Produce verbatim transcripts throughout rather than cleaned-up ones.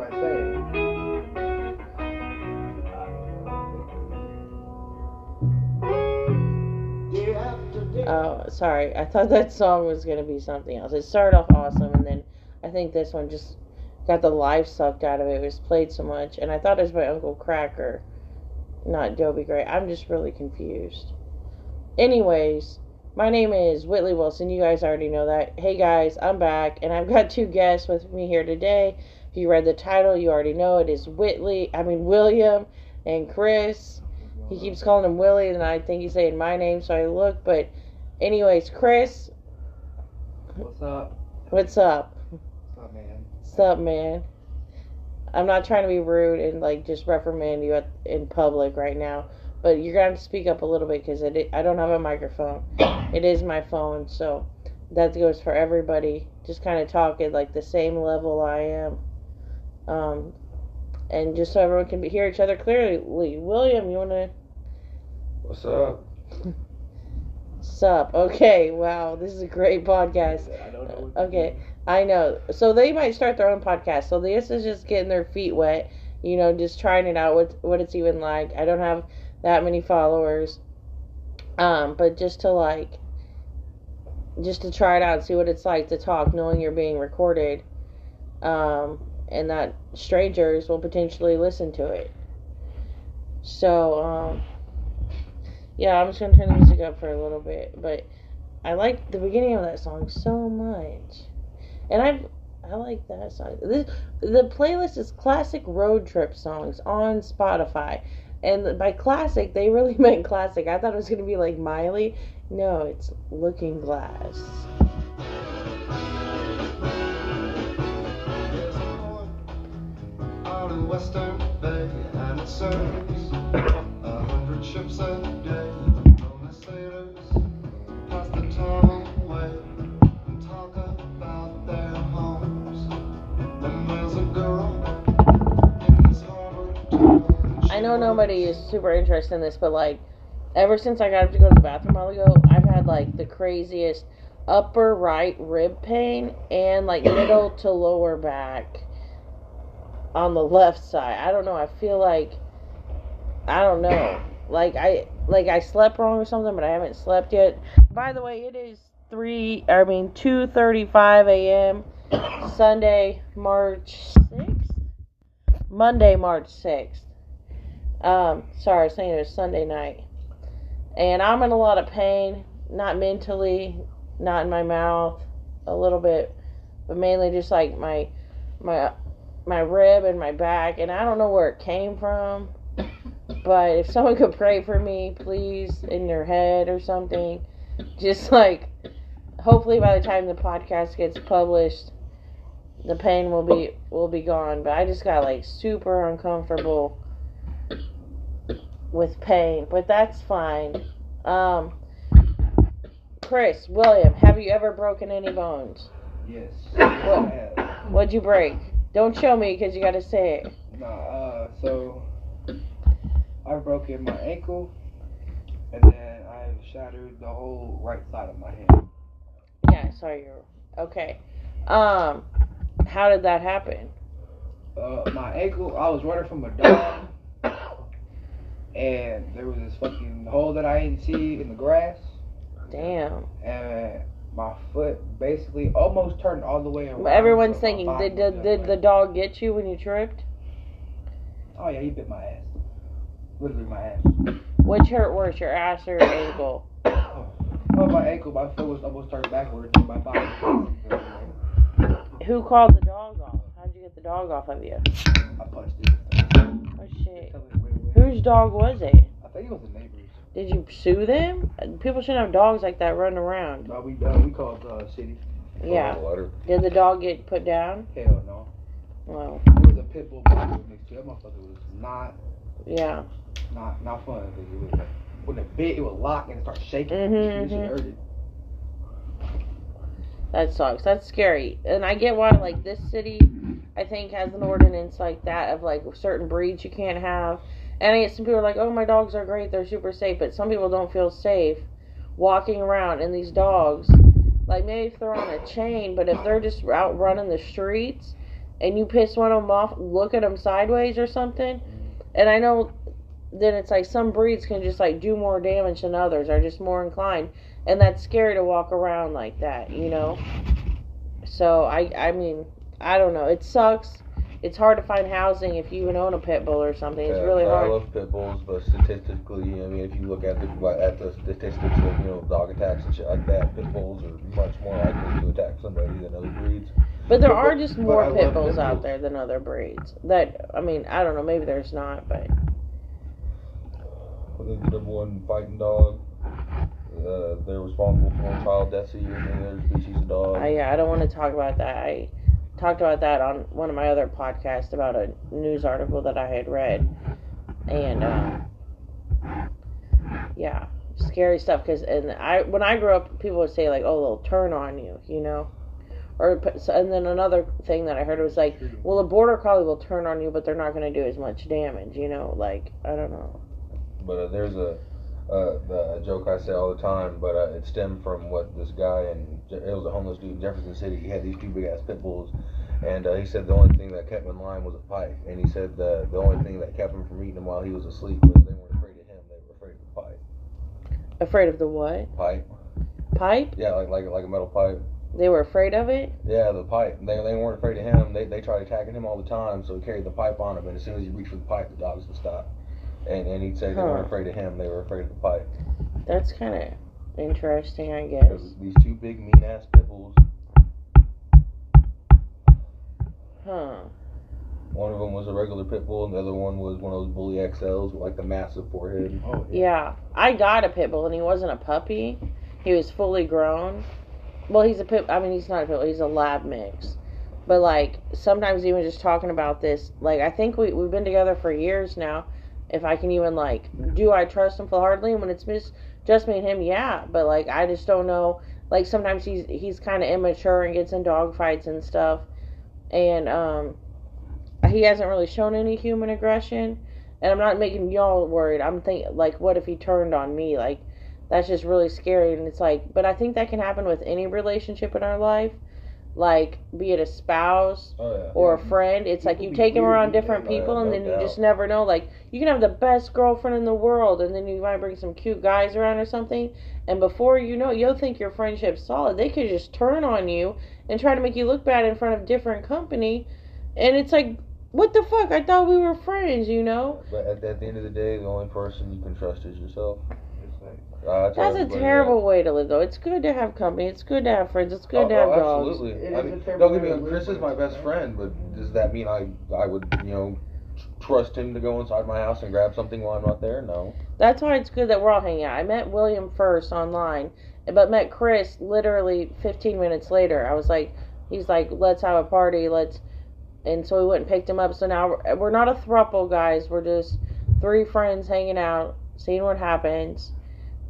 I say. Oh, sorry. I thought that song was going to be something else. It started off awesome, and then I think this one just got the life sucked out of it. It was played so much, and I thought it was by Uncle Cracker, not Dolby Gray. I'm just really confused. Anyways, my name is Whitley Wilson. You guys already know that. Hey guys, I'm back, and I've got two guests with me here today. If you read the title, you already know it is Whitley, I mean William and Chris. He keeps calling him Willie, and I think he's saying my name, so I look. But anyways, Chris. What's up? What's up? What's up, man? What's up, man? I'm not trying to be rude and, like, just reprimand you at, in public right now, but you're going to have to speak up a little bit because I don't have a microphone. It is my phone, so that goes for everybody. Just kind of talk at, like, the same level I am. Um, and just so everyone can be, hear each other clearly. William, you want to... What's up? What's up? Okay, wow, this is a great podcast. I don't know what okay. I know. So they might start their own podcast. So this is just getting their feet wet, you know, just trying it out, what, what it's even like. I don't have that many followers. Um, but just to like, just to try it out and see what it's like to talk, knowing you're being recorded. Um, and that strangers will potentially listen to it. So, um, yeah, I'm just going to turn the music up for a little bit. But I like the beginning of that song so much. And I I like that song. This, the playlist is classic road trip songs on Spotify. And by classic, they really meant classic. I thought it was going to be like Miley. No, it's Looking Glass. Out in Western Bay, and it serves a hundred ships a day. On the sailors, pass the time away. I know nobody is super interested in this, but, like, ever since I got up to go to the bathroom a while ago, I've had, like, the craziest upper right rib pain and, like, middle to lower back on the left side. I don't know. I feel like, I don't know. Like, I like I slept wrong or something, but I haven't slept yet. By the way, it is three, I mean, two thirty-five a.m., Sunday, March sixth? Monday, March sixth. Um, sorry, I was saying it was Sunday night. And I'm in a lot of pain, not mentally, not in my mouth, a little bit, but mainly just like my my my rib and my back, and I don't know where it came from, but if someone could pray for me, please, in your head or something, just like, hopefully by the time the podcast gets published, the pain will be will be gone, but I just got like super uncomfortable with pain, but that's fine. Um, Chris, William, have you ever broken any bones? Yes. What, what'd you break? Don't show me because you gotta say it. Nah, uh, so I broke my ankle, and then I shattered the whole right side of my hand. Yeah, I saw you. Okay. Um, how did that happen? Uh, my ankle. I was running from a dog. And there was this fucking hole that I didn't see in the grass. Damn. And my foot basically almost turned all the way around. Everyone's thinking, did, did, did the dog get you when you tripped? Oh, yeah, he bit my ass. Literally my ass. Which hurt worse, your ass or your ankle? Oh, my ankle, my foot was almost turned backwards in my body. Who called the dog off? How'd you get the dog off of you? I punched it. Oh, shit. Whose dog was it? I think it was the neighbor's. Did you sue them? People shouldn't have dogs like that running around. No, we uh, we called the uh, city. Yeah. The Did the dog get put down? Hell no. Well. It was a pit bull next to that motherfucker was not. Yeah. Not not fun. It was, when it bit, it would lock and start shaking. Mm-hmm, mm-hmm. Heard it. That sucks. That's scary. And I get why, like, this city, I think, has an ordinance like that of, like, certain breeds you can't have. And I get some people are like, oh, my dogs are great, they're super safe. But some people don't feel safe walking around in these dogs. Like, maybe if they're on a chain, but if they're just out running the streets, and you piss one of them off, look at them sideways or something. And I know then it's like some breeds can just like do more damage than others, are just more inclined. And that's scary to walk around like that, you know? So, I, I mean, I don't know. It sucks. It's hard to find housing if you even own a pit bull or something. It's yeah, really I hard. I love pit bulls, but statistically, I mean, if you look at the at the statistics of, you know, dog attacks and shit like that, pit bulls are much more likely to attack somebody than other breeds. But there but, are just more pit bulls, pit bulls out there than other breeds. That, I mean, I don't know. Maybe there's not, but... Well, there's the number one fighting dog. Uh, they're responsible for one child deaths a year and other species of dog. I, yeah, I don't want to talk about that. I... talked about that on one of my other podcasts about a news article that I had read, and uh, yeah, scary stuff. Cause and I when I grew up, people would say like, "Oh, they'll turn on you," you know, or and then another thing that I heard was like, "Well, a border collie will turn on you, but they're not going to do as much damage," you know, like I don't know. But uh, there's a uh, a joke I say all the time, but uh, it stemmed from what this guy and. It was a homeless dude in Jefferson City. He had these two big ass pit bulls, and uh, he said the only thing that kept him in line was a pipe. And he said the the only thing that kept him from eating him while he was asleep was they weren't afraid of him; they were afraid of the pipe. Afraid of the what? Pipe. Pipe? Yeah, like like like a metal pipe. They were afraid of it? Yeah, the pipe. They they weren't afraid of him. They they tried attacking him all the time, so he carried the pipe on him. And as soon as he reached for the pipe, the dogs would stop. And and he'd say huh. They weren't afraid of him; they were afraid of the pipe. That's kind of. Interesting, I guess. These two big mean ass pit bulls. Huh. One of them was a regular pit bull, and the other one was one of those bully X Ls with like the massive forehead. Oh, yeah. yeah, I got a pit bull, and he wasn't a puppy. He was fully grown. Well, he's a pit. I mean, he's not a pit bull. He's a lab mix. But like sometimes even just talking about this, like I think we we've been together for years now. If I can even like, do I trust him wholeheartedly? And when it's mis. Just me and him, yeah, but, like, I just don't know, like, sometimes he's he's kind of immature and gets in dog fights and stuff, and, um, he hasn't really shown any human aggression, and I'm not making y'all worried, I'm thinking, like, what if he turned on me, like, that's just really scary, and it's like, but I think that can happen with any relationship in our life, like, be it a spouse oh, yeah. or a friend, it's people like, you take him around different people, no and then doubt. You just never know, like, you can have the best girlfriend in the world, and then you might bring some cute guys around or something, and before you know it, you'll think your friendship's solid. They could just turn on you and try to make you look bad in front of different company, and it's like, what the fuck? I thought we were friends, you know? But at, at the end of the day, the only person you can trust is yourself. Uh, That's a terrible that. way to live, though. It's good to have company. It's good to have friends. It's good oh, to have oh, dogs. Absolutely. I mean, don't get me wrong. Chris is my best friend, but does that mean I I would, you know... trust him to go inside my house and grab something while I'm not there? No. That's why it's good that we're all hanging out. I met William first online, but met Chris literally fifteen minutes later. I was like, he's like, let's have a party, let's, and so we went and picked him up. So now we're, we're not a throuple, guys. We're just three friends hanging out, seeing what happens.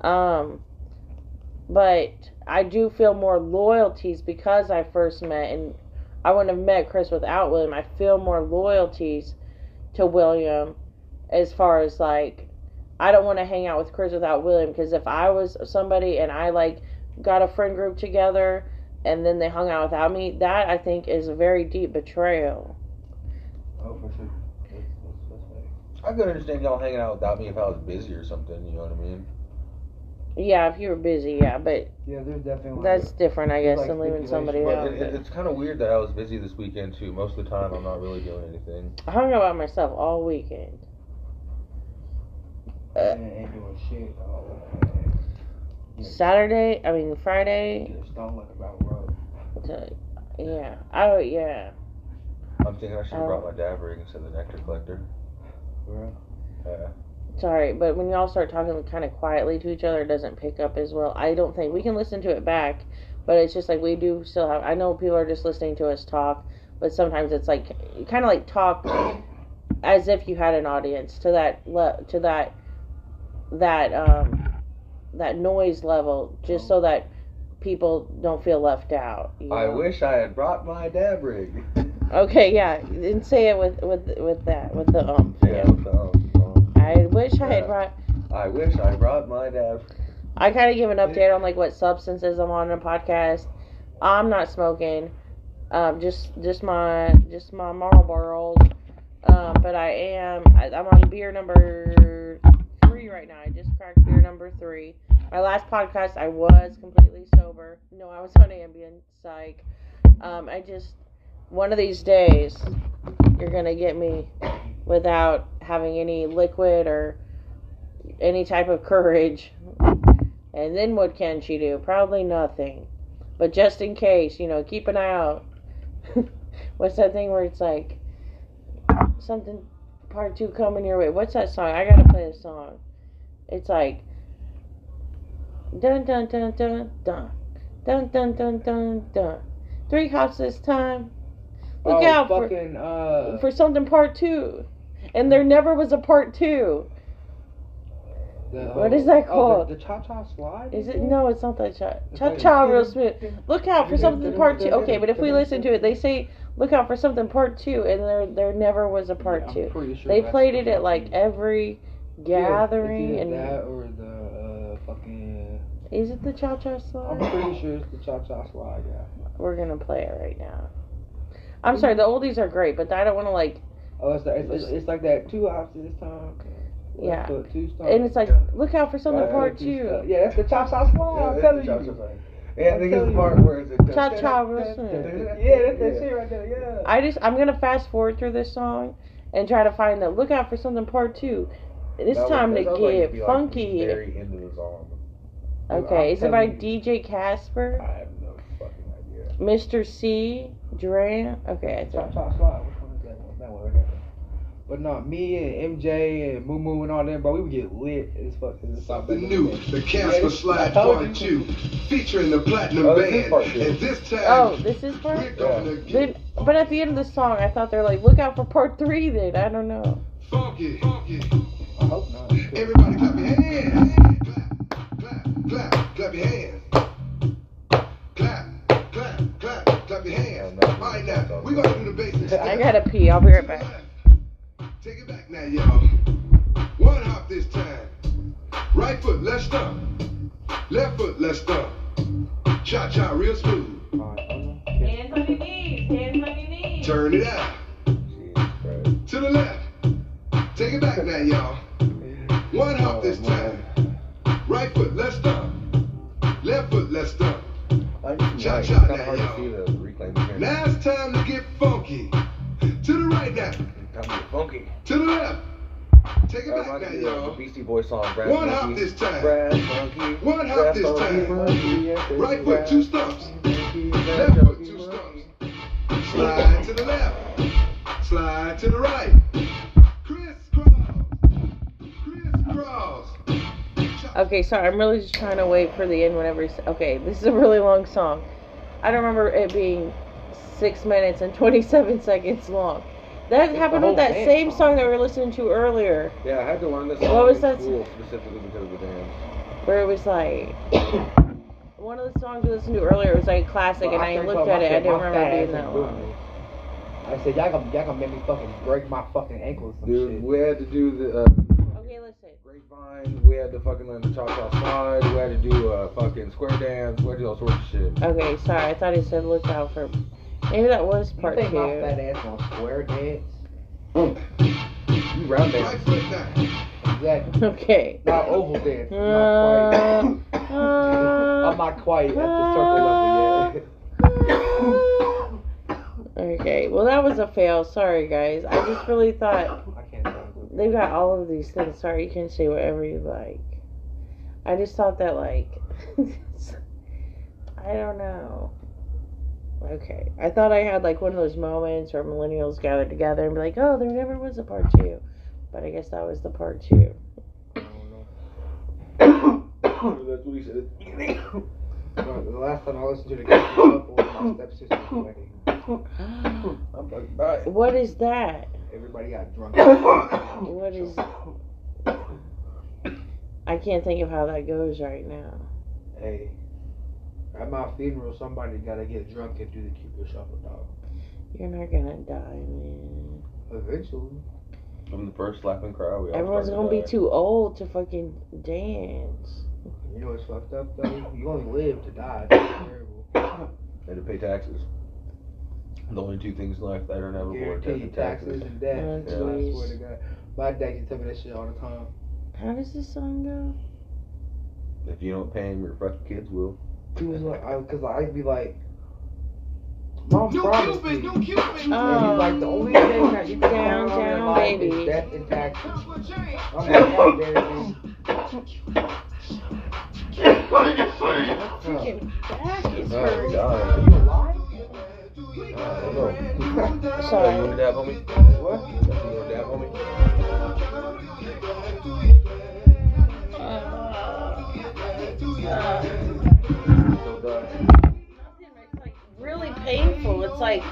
Um, but I do feel more loyalties because I first met, and I wouldn't have met Chris without William. I feel more loyalties to William, as far as like, I don't want to hang out with Chris without William, because if I was somebody and I like got a friend group together and then they hung out without me, that I think is a very deep betrayal. Oh, for sure. That's, that's, that's I could understand y'all hanging out without me if I was busy or something. You know what I mean? Yeah, if you were busy, yeah, but yeah, there's definitely that's different, I guess, like than leaving somebody out. It, it, it's kind of weird that I was busy this weekend too. Most of the time, I'm not really doing anything. I hung out by myself all weekend. Uh, I ain't doing shit all weekend. Yeah. Saturday, I mean Friday. Just don't look about road. To, yeah, I yeah. I'm thinking I should have um, brought my dab rig instead of the nectar collector. Yeah. Yeah. Sorry, but when y'all start talking kind of quietly to each other, it doesn't pick up as well. I don't think. We can listen to it back, but it's just like we do still have... I know people are just listening to us talk, but sometimes it's like... You kind of like talk as if you had an audience to that... Le- to that... That, um... That noise level, just so that people don't feel left out. You know? I wish I had brought my dab rig. Okay, yeah. And say it with, with, with that. With the um. Yeah, yeah. with the um. I wish yeah. I had brought... I wish I brought my dab. I kind of give an update on, like, what substances I'm on in a podcast. I'm not smoking. um, just just my just my Marlboros. Um, but I am I, I'm on beer number three right now. I just cracked beer number three. My last podcast, I was completely sober. No, I was on Ambien. Psych. Um, I just one of these days you're gonna get me without having any liquid or any type of courage. And then what can she do? Probably nothing. But just in case, you know, keep an eye out. What's that thing where it's like something part two coming your way? What's that song? I gotta play a song. It's like dun dun dun dun dun dun dun dun dun dun. Three hops this time. Look oh, out fucking, for uh... for something part two. And there never was a part two. The, what is that called? Oh, the, the Cha Cha Slide? Is it? No, it's not that Cha Cha. Cha real smooth. Look out for something part two. Okay, but if we listen to it, they say, look out for something part two, and there there never was a part yeah, two. Sure they played it at like every gathering. Yeah, and that or the uh, fucking... Is it the Cha Cha Slide? I'm pretty sure it's the Cha Cha Slide, yeah. We're going to play it right now. I'm sorry, the oldies are great, but I don't want to like... Oh, it's, the, it's, it's like that two options this time. Yeah, so and it's like, yeah. Look out for something right, part two. Yeah, that's the Cha Cha Slide. I'm telling you. Yeah, I think it's the part where it's a Cha Cha Wilson. Yeah, that's that shit right there. Yeah. I just, I'm gonna fast forward through this song and try to find the look out for something part two. This that time was, to get like funky. Like very end of the song. Okay, is it by D J Casper? I have no fucking idea. Mister C. Duran. Okay, Cha Cha Slide. Which one is that one? That one right there. But no, me and M J and Moo Moo and all that, bro, we would get lit as fuck. The new, the Casper Slide Part two, featuring the Platinum oh, Band. And this time, oh, this is part we're gonna yeah. get... Then, but at the end of the song, I thought they were like, look out for part three then. I don't know. Funky, funky. I hope not. Everybody clap your hands. Clap, clap, clap, clap your hands. Clap, clap, clap, clap your hands. All right, now, we're going to do the basics. I got to pee. I'll be right back. Take it back now, y'all. One hop this time. Right foot, let's stomp. Left foot, let's stomp. Cha cha, real smooth. Hands on your knees, hands on your knees. Turn it out. Jeez, to the left. Take it back now, y'all. One hop this time. Right foot, let's stomp. Left foot, let's stomp. Cha cha now, y'all. Now it's time to get funky. To the right now. Funky. To the left. Take it back now, y'all. Beastie Boys song, Brass Monkey. One hop this time. Brass Monkey. One hop this time. Right foot, two stumps. Left foot, two stumps. Slide to the left. Slide to the right. Crisscross. Crisscross. Okay, sorry. I'm really just trying to wait for the end whenever he's... Okay, this is a really long song. I don't remember it being six minutes and twenty-seven seconds long. That it's happened with that same song. song that we were listening to earlier. Yeah, I had to learn this song. What was that? Cool, specifically because of the dance. Where it was like one of the songs we listened to earlier. It was like a classic, well, and I, I looked at it. I didn't remember being that long. I said, y'all gonna, y'all gonna make me fucking break my fucking ankles. Dude, shit. We had to do the. Uh, okay, listen. Grapevine. We had to fucking learn the Cha Cha Slide. We had to do a uh, fucking square dance. We had to do all sorts of shit. Okay, sorry. I thought he said look out for. Maybe that was part you think two. Think my fat ass on square dance. Mm. You round dance. Exactly. Okay. Not oval dance. Uh, I'm not quite. Uh, I'm not quite at the circle level yet. Okay. Well, that was a fail. Sorry, guys. I just really thought I can't they've got all of these things. Sorry, you can say whatever you like. I just thought that like I don't know. Okay, I thought I had like one of those moments where millennials gather together and be like, oh, there never was a part two. But I guess that was the part two. I don't know. That's what he said at the beginning. The last time I listened to the couple was my stepsister's wedding. I'm like, bye. What is that? Everybody got drunk. What is... I can't think of how that goes right now. Hey. At my funeral, somebody gotta get drunk and do the Cupid Shuffle, dog. You're not gonna die, man. Eventually. From the first slapping crowd, we all everyone's gonna die. Be too old to fucking dance. You know what's fucked up, though? You only live to die. That's terrible. They had to pay taxes. The only two things left that are never born, death and taxes. taxes and death. Oh, yeah. I swear to God. My dad used to tell me that shit all the time. How does this song go? If you don't pay him, your fucking kids will. He was like, I, cause I'd be like, Mom, you Cupid, you Cupid. Um, he's like, the only thing that you down, down, baby. Is death and taxes. I'm like, freaking back is hurt. Are you alive? I don't know. Sorry. You want to dab on me? What? You want to dab on me? Uh, it's like really painful. It's like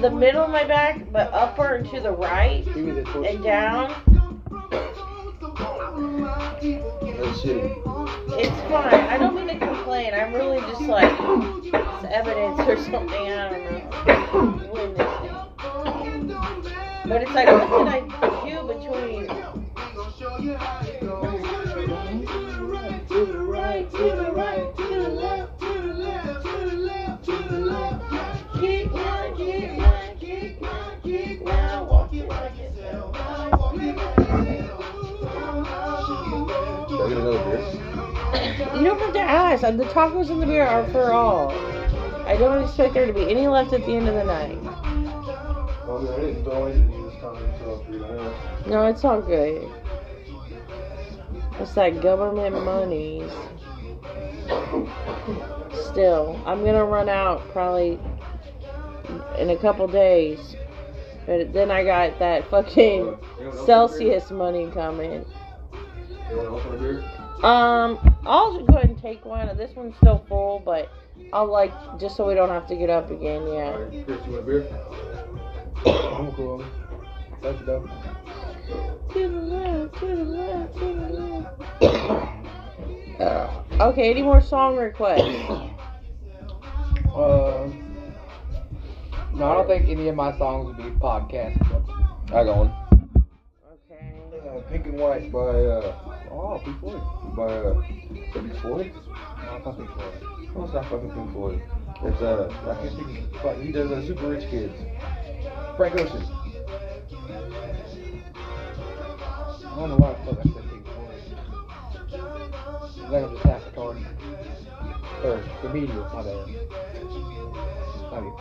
the middle of my back, but upper and to the right and down. That shit. It's fine. I don't mean to complain. I'm really just like, it's evidence or something. I don't know. Doing this thing. But it's like, what did I do between? To the right, to the right, to the left, to the left, to the left, to the left. Kick one, kick one, kick one, kick one. Now walk it like yourself. Now walk it like yourself. Should I get another beer? You don't have to ask. The tacos and the beer are for all. I don't expect there to be any left at the end of the night. No, it's all good. It's like government monies. Still, I'm gonna run out probably in a couple days. But then I got that fucking Celsius money coming. You want to open a beer? Um, I'll go ahead and take one. This one's still full, but I'll like, just so we don't have to get up again, yeah. Alright, Chris, you want a beer? I'm cool. That's it, though. To the left, to the left, to the left. uh, okay, any more song requests? Uh, no, I don't think any of my songs would be podcasts. I got one. Okay. Uh, Pink and White by, uh... Oh, Pink Floyd. By, uh, Pink Floyd? No, it's not Pink Floyd. No, it's not fucking Pink Floyd. It's, uh, I can't think of, he does, uh, Super Rich Kids. Frank Ocean. I don't know why the fuck I said Pink Floyd. Like I'm just half retarded. Or, the media, my bad. I mean,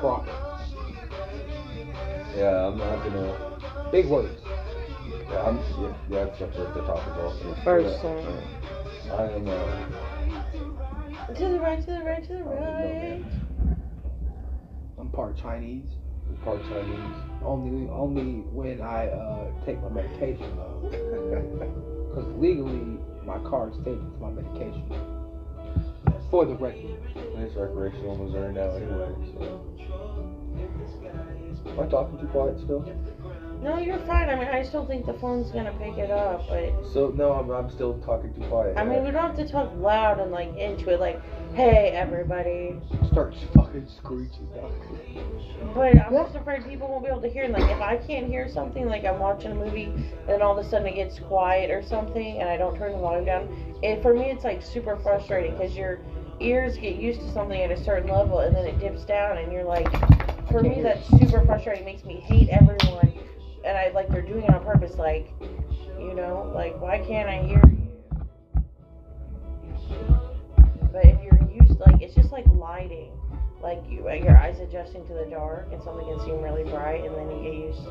Croc. Yeah, I'm not gonna... Big words. Yeah, I'm, yeah, yeah, that's the top of all. Yeah. First song. Yeah. I am, uh... To the right, to the right, to the right. I'm part Chinese. I'm part Chinese. Only, only when I, uh, take my medication, though. Because legally, my card's taken for my medication. For the record. It's recreational in Missouri now, anyway, so... Am I talking too quiet still? No, you're fine. I mean, I still think the phone's gonna pick it up, but... So, no, I'm, I'm still talking too quiet. I right? mean, we don't have to talk loud and, like, into it, like, hey, everybody. Start fucking screeching. But I'm what? just afraid people won't be able to hear. And, like, if I can't hear something, like, I'm watching a movie, and then all of a sudden it gets quiet or something, and I don't turn the volume down, it, for me, it's, like, super frustrating, because your ears get used to something at a certain level, and then it dips down, and you're like... For me, that's super frustrating. It makes me hate everyone. And I like they're doing it on purpose, like, you know, like, why can't I hear you? But if you're used, like, it's just like lighting, like you, your eyes adjusting to the dark, and something can seem really bright, and then you get used,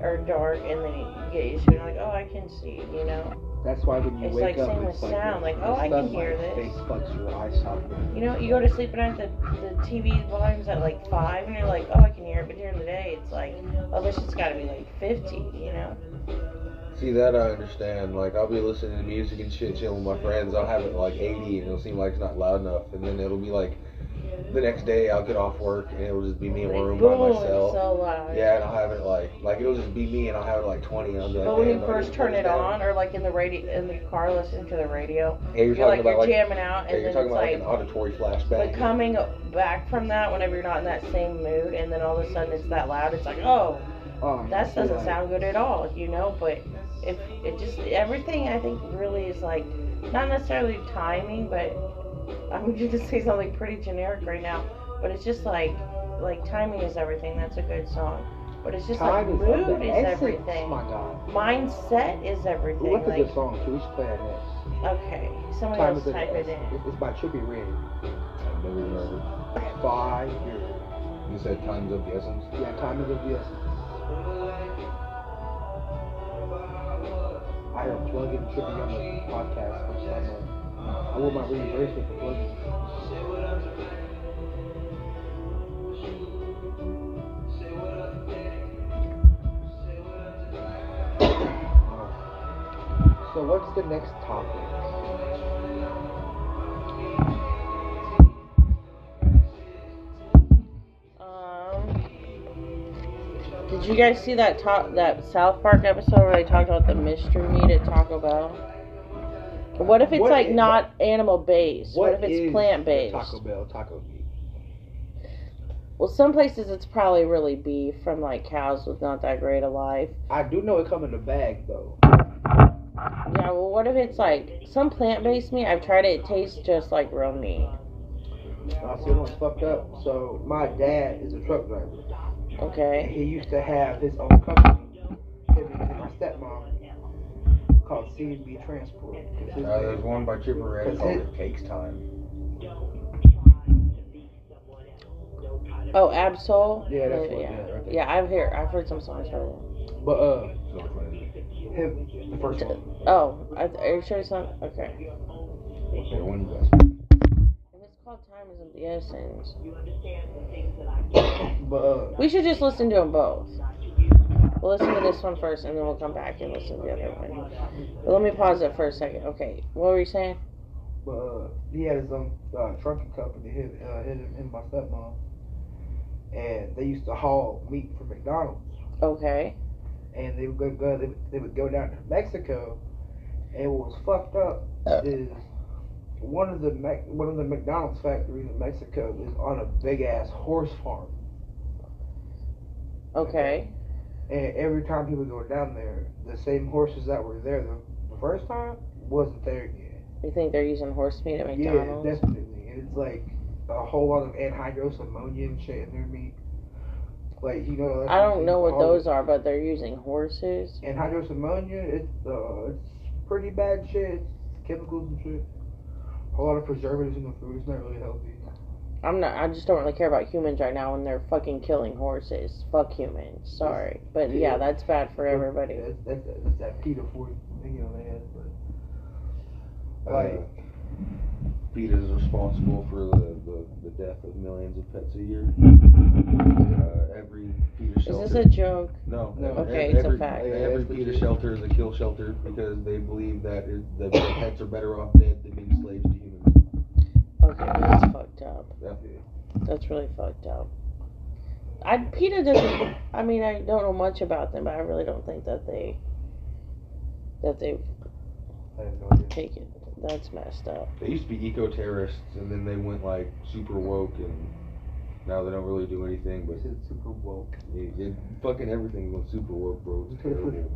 or dark, and then you get used to it, and you're like, oh, I can see, you know. That's why when you it's wake like up, it's like sound, like, oh, I can hear this. Face fucks your eyes up. You know, you go to sleep at night, the, the T V volume's at like five, and you're like, oh, I can hear it. But during the day, it's like, oh, this shit's got to be like fifty, you know? See, that I understand. Like, I'll be listening to music and shit, chilling with my friends. I'll have it like eighty, and it'll seem like it's not loud enough. And then it'll be like, the next day, I'll get off work, and it'll just be me in my room by myself. So loud. Yeah, and I'll have it like, like it'll just be me, and I'll have it like twenty, and I'll be like, but when you first turn it on, or like in the radio, in the car, listening to the radio, yeah, you're, you're like, about, you're jamming out, and yeah, you're then it's about, like, like an auditory flashback. But coming back from that, whenever you're not in that same mood, and then all of a sudden it's that loud, it's like, oh, oh that doesn't yeah. sound good at all, you know, but if it just, everything I think really is like, not necessarily timing, but... I'm going to say something pretty generic right now, but it's just like like timing is everything. That's a good song, but it's just time like is mood is essence, everything. My God. Mindset is everything. Look like, at this song. Can we play it next? Okay, somebody time else type it in. It's by Trippie Redd. I've never heard. Five years. You said time is of the essence. Yeah, time is of the essence. I heard plug-in Trippie on the podcast for someone. I want my reimbursement for plug-in. So what's the next topic? Um, did you guys see that top, that South Park episode where they talked about the mystery meat at Taco Bell? What if it's what like is, not animal based? What, what if it's plant based? Taco Bell taco meat. Well, some places it's probably really beef from like cows with not that great a life. I do know it comes in a bag though. Yeah, well, what if it's, like, some plant-based meat? I've tried it. It tastes just like real meat. I see what's fucked up. So, my dad is a truck driver. Okay. He used to have his own company. Him and my stepmom. Called C and B Transport. Uh, there's one by Chipper Red called It Takes Time. Oh, Absol? Yeah, that's what it is. Yeah, right yeah I've, heard, I've heard some songs from him. But, uh... Him, the first one. Oh, are you sure it's not? Okay. It's called Time Isn't the Essence. But, uh, we should just listen to them both. We'll listen to this one first, and then we'll come back and listen to the other one. But let me pause it for a second. Okay, what were you saying? But, uh, he had his own uh, trucking company, his, uh, his and my stepmom. And they used to haul meat from McDonald's. Okay. And they would go, go they, they would go down to Mexico, and what was fucked up is one of the Mac, one of the McDonald's factories in Mexico is on a big ass horse farm. Okay. And every time people go down there, the same horses that were there the, the first time wasn't there again. You think they're using horse meat at McDonald's? Yeah, definitely. And it's like a whole lot of anhydrous ammonia and shit in their meat. Like, you know, I don't know what those are, but they're using horses. And anhydrous ammonia, it's, uh, it's pretty bad shit. It's chemicals and shit. A whole lot of preservatives in the food. It's not really healthy. I'm not, I just don't really care about humans right now when they're fucking killing horses. Fuck humans. Sorry. It's, but yeah, yeah, that's bad for everybody. That's, that's, that's that PETA for you. You know, man. But, like, uh, PETA is responsible for the, the, the death of millions of pets a year. Uh, every PETA shelter. Is this a joke? No. no. Okay, every, it's a fact. Every PETA shelter is a kill shelter because they believe that it, that pets are better off dead than being slaves to humans. Okay, that's fucked up. Yeah. That's really fucked up. I PETA doesn't. I mean, I don't know much about them, but I really don't think that they that they've taken. That's messed up. They used to be eco-terrorists, and then they went, like, super woke, and now they don't really do anything, but... It's super woke. It, it, fucking everything was super woke, bro. It's terrible.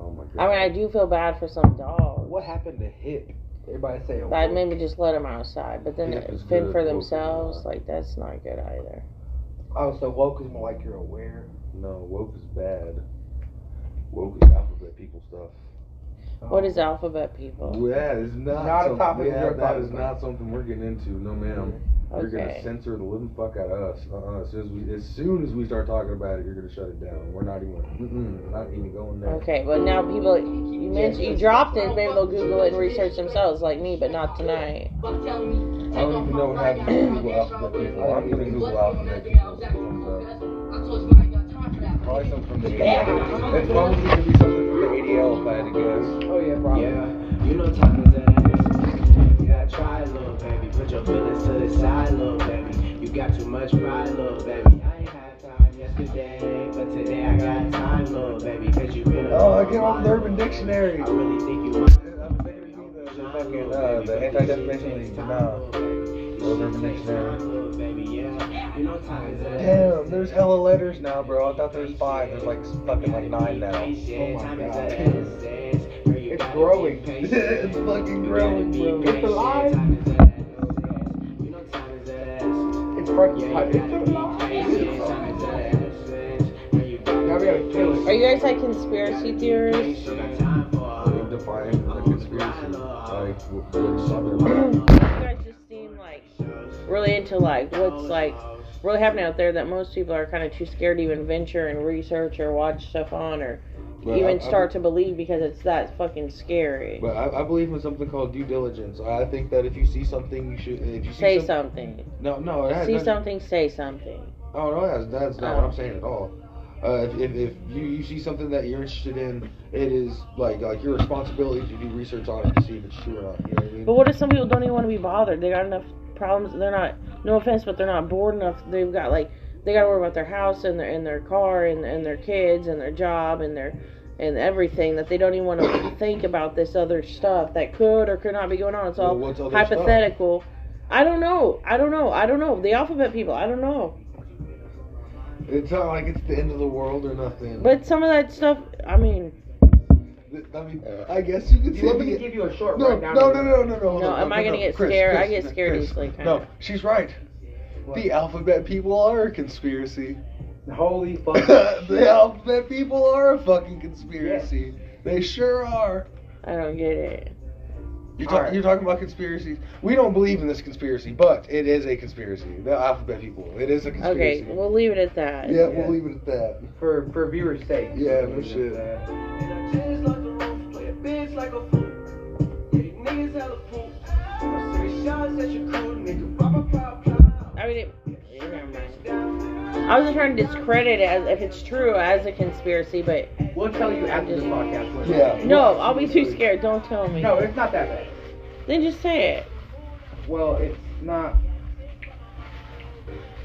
Oh, my God. I mean, I do feel bad for some dog. What happened to Hip? Everybody say... I'd maybe just let them outside, but then fend for themselves, like, that's not good either. Oh, so woke is more like you're aware? No, woke is bad. Woke is alphabet people stuff. What is alphabet people? Yeah, it's not, not a topic. Yeah, that topic. Is not something we're getting into. No, ma'am. Okay. You're gonna censor the living fuck out of us. Uh-uh. As soon as, we, as soon as we start talking about it, you're gonna shut it down. We're not even, mm-mm, not even going there. Okay, but now people, you mentioned you dropped it. Maybe they'll Google it and research themselves, like me, but not tonight. I don't even know what happened to Google alphabet people. I'm gonna Google alphabet people. Probably something from the A D L. It's probably going to be something from the A D L if I had to guess. Oh, yeah, probably. Yeah, you know time is at it. Yeah, try, little baby. Put your feelings to the side, little baby. You got too much pride, little baby. I ain't had time yesterday, but today I got time, little baby. Cause you really oh, I get off the Urban Dictionary. I really think you might. I'm thinking the, the anti-defamation league. No. Urban Dictionary. Damn, there's hella letters now, bro. I thought there was five. There's like fucking like nine now. Oh my God. It's growing. It's fucking growing, bro. It's alive. It's fucking alive. It's alive. Are you guys like conspiracy theorists? Define a conspiracy, like what you're talking about. You guys just seem like really into like what's like really happening out there that most people are kind of too scared to even venture and research or watch stuff on or but even I, start I, to believe because it's that fucking scary. But I, I believe in something called due diligence. I think that if you see something, you should if you see say some, something. No, no, it has see nothing, something, say something. Oh no, that's that's not um, what I'm saying at all. Uh, if, if, if you, you see something that you're interested in, it is like like your responsibility to do research on it to see if it's true or not. You know what I mean? But what if some people don't even want to be bothered? They got enough problems. They're not, no offense, but they're not bored enough. They've got like they got to worry about their house and their and their car and and their kids and their job and their and everything that they don't even want to think about this other stuff that could or could not be going on. It's all well, hypothetical. Stuff? I don't know. I don't know. I don't know. The alphabet people. I don't know. It's not like it's the end of the world or nothing. But some of that stuff, I mean... I mean, I guess you could say... You want me to give you a short rundown? No, no, no, no, no, no. Am I going to get scared? I get scared easily. No, she's right. The alphabet people are a conspiracy. Holy fuck. The alphabet people are a fucking conspiracy. They sure are. I don't get it. You're, talk, right. you're talking about conspiracies. We don't believe in this conspiracy, but it is a conspiracy. The alphabet people. It is a conspiracy. Okay, we'll leave it at that. Yeah, yeah. We'll leave it at that. For for viewers' sake. Yeah, no shit. I mean, it, never mind. I was just trying to discredit it as if it's true as a conspiracy, but... We'll tell you after this podcast. Yeah. No, I'll be too scared. Don't tell me. No, it's not that bad. Then just say it. Well, it's not.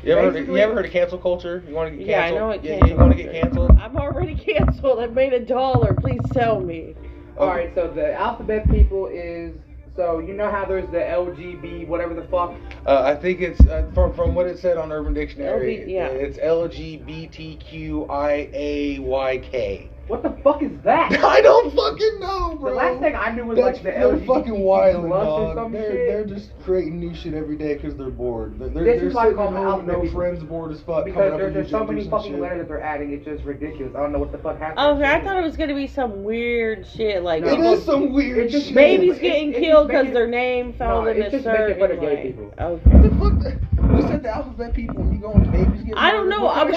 You ever, heard of, you ever heard of cancel culture? You want to get canceled? Yeah, I know it canceled. You, you want to get canceled? I'm already canceled. I made a dollar. Please tell me. Okay. All right, so the alphabet people is... So, you know how there's the L G B, whatever the fuck? Uh, I think it's, uh, from from what it said on Urban Dictionary, L B, yeah. It's L G B T Q I A Y K. What the fuck is that? I don't fucking know, bro. The last thing I knew was That's, like the L G B T Q fucking wild or some they're, shit. They're just creating new shit every day because they're bored. They're, they're, they're sitting home, no people. Friends, bored as fuck. Because there, there's so many fucking shit. Letters that they're adding, it's just ridiculous. I don't know what the fuck happened. Oh, okay, I thought it was going to be some weird shit. Like no, it people, is some weird shit. Babies it's, getting it's, killed because their name fell no, in a certain way. Okay. What the fuck? You said the alphabet people when you go into babies getting I don't know. I was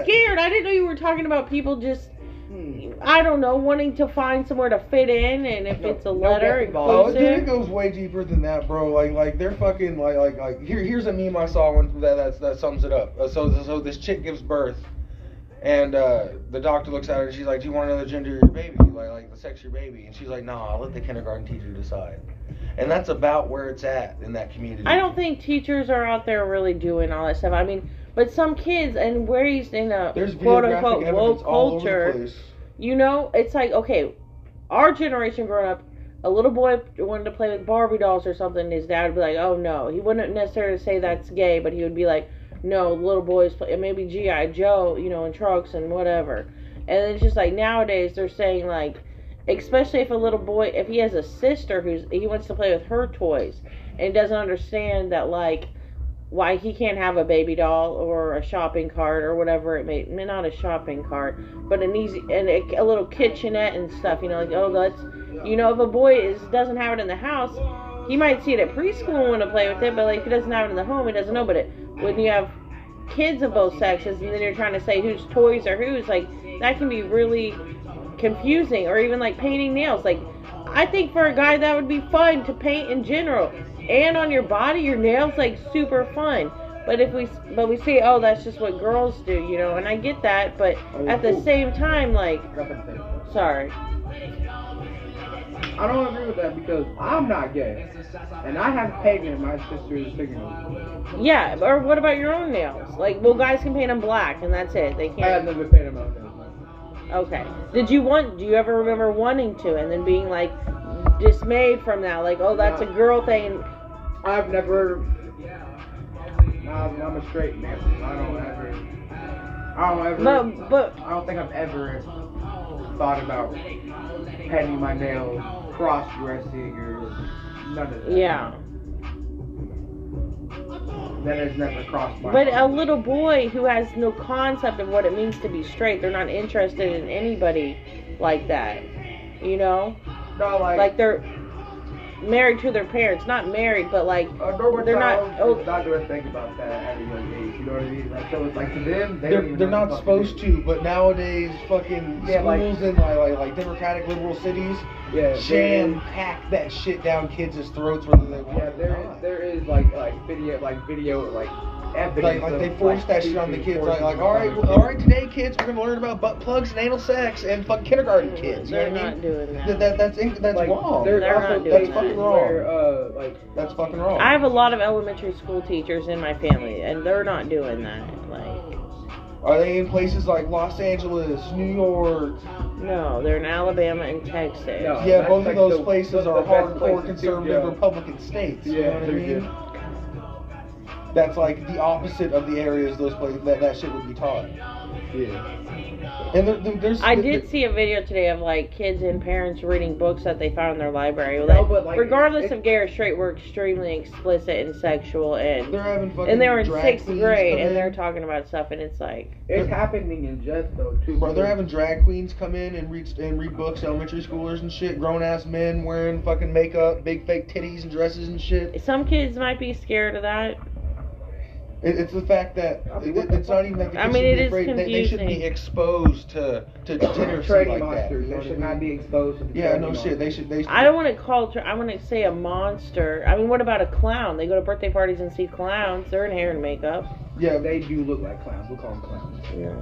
scared. I didn't know you were talking about people just... I don't know, wanting to find somewhere to fit in, and if no, it's a letter, no, no, it goes. Oh, it goes way deeper than that, bro. Like, like they're fucking like, like, like. Here, here's a meme I saw one that that, that sums it up. Uh, so, so this chick gives birth, and uh, the doctor looks at her and she's like, "Do you want another gender of your baby? Like, like the sex of your baby?" And she's like, "Nah, I'll let the kindergarten teacher decide." And that's about where it's at in that community. I don't think teachers are out there really doing all that stuff. I mean. But some kids, and raised in a There's quote-unquote woke culture, you know, it's like, okay, our generation growing up, a little boy wanted to play with Barbie dolls or something, his dad would be like, oh, no. He wouldn't necessarily say that's gay, but he would be like, no, little boys play, maybe G I Joe, you know, in trucks and whatever. And it's just like, nowadays, they're saying, like, especially if a little boy, if he has a sister who's, he wants to play with her toys, and doesn't understand that, like, why he can't have a baby doll or a shopping cart or whatever it may, not a shopping cart, but an easy, and a, a little kitchenette and stuff, you know, like, oh, that's, you know, if a boy is, doesn't have it in the house, he might see it at preschool and want to play with it, but, like, if he doesn't have it in the home, he doesn't know, but it, when you have kids of both sexes, and then you're trying to say whose toys are whose, like, that can be really confusing, or even, like, painting nails, like, I think for a guy that would be fun to paint in general, and on your body, your nails, like, super fun. But if we, but we say, oh, that's just what girls do, you know, and I get that, but at the same time, like, sorry. I don't agree with that because I'm not gay, and I have pavement in my sister's fingernails. Yeah, or what about your own nails? Like, well, guys can paint them black, and that's it. They can't. I have never painted my nails. Okay. Did you want, do you ever remember wanting to, and then being, like, dismayed from that, like, oh, that's no. a girl thing. I've never. Nah, I'm, I'm a straight man. I don't ever. I don't ever. But, but I don't think I've ever thought about painting my nails, cross dressing, or none of that. Yeah. that has never crossed my mind. But a little boy who has no concept of what it means to be straight, they're not interested in anybody like that, you know? No, like, like they're married to their parents, not married, but like a normal they're child not. Oh, not gonna think about that at a young age. You know what I mean? Like, so it's like to them, they they're, don't even they're not supposed to. But nowadays, fucking yeah, schools in like, like like democratic liberal cities, yeah, jam pack that shit down kids' throats whether they want. Yeah, there is, there is like like video like video like. Like, like they forced that shit on the kids. Like, like all right, well, all right, today, kids, we're gonna learn about butt plugs and anal sex and fucking kindergarten kids. You they're know what not mean? Doing that. That, that. That's that's like, wrong. They're they're also, not doing that's that. fucking wrong. Where, uh, like, that's fucking wrong. I have a lot of elementary school teachers in my family, and they're not doing that. Like, are they in places like Los Angeles, New York? No, they're in Alabama and Texas. No, yeah, both like of those the, places the, are the hardcore conservative yeah. Republican states. You yeah, know what I mean? Good. That's like the opposite of the areas those places that, that shit would be taught. Yeah. And there, there, there's. I there, did there, see a video today of like kids and parents reading books that they found in their library. Well, no, but like, regardless it, of gay or straight, we're extremely explicit and sexual, and they're having fucking and they were in sixth grade and in. they're talking about stuff, and it's like it's happening in jest though too. Bro, they're having drag queens come in and read and read books, elementary schoolers and shit, grown ass men wearing fucking makeup, big fake titties and dresses and shit. Some kids might be scared of that. It's the fact that it, it's not even that the kids I mean, should be afraid. They, they should be exposed to to degeneracy like monsters. that. They should not be exposed to. Yeah, no shit. They should. They. Should. I don't want to call. Tra- I want to say a monster. I mean, what about a clown? They go to birthday parties and see clowns. They're in hair and makeup. Yeah, they do look like clowns. We'll call them clowns. Yeah.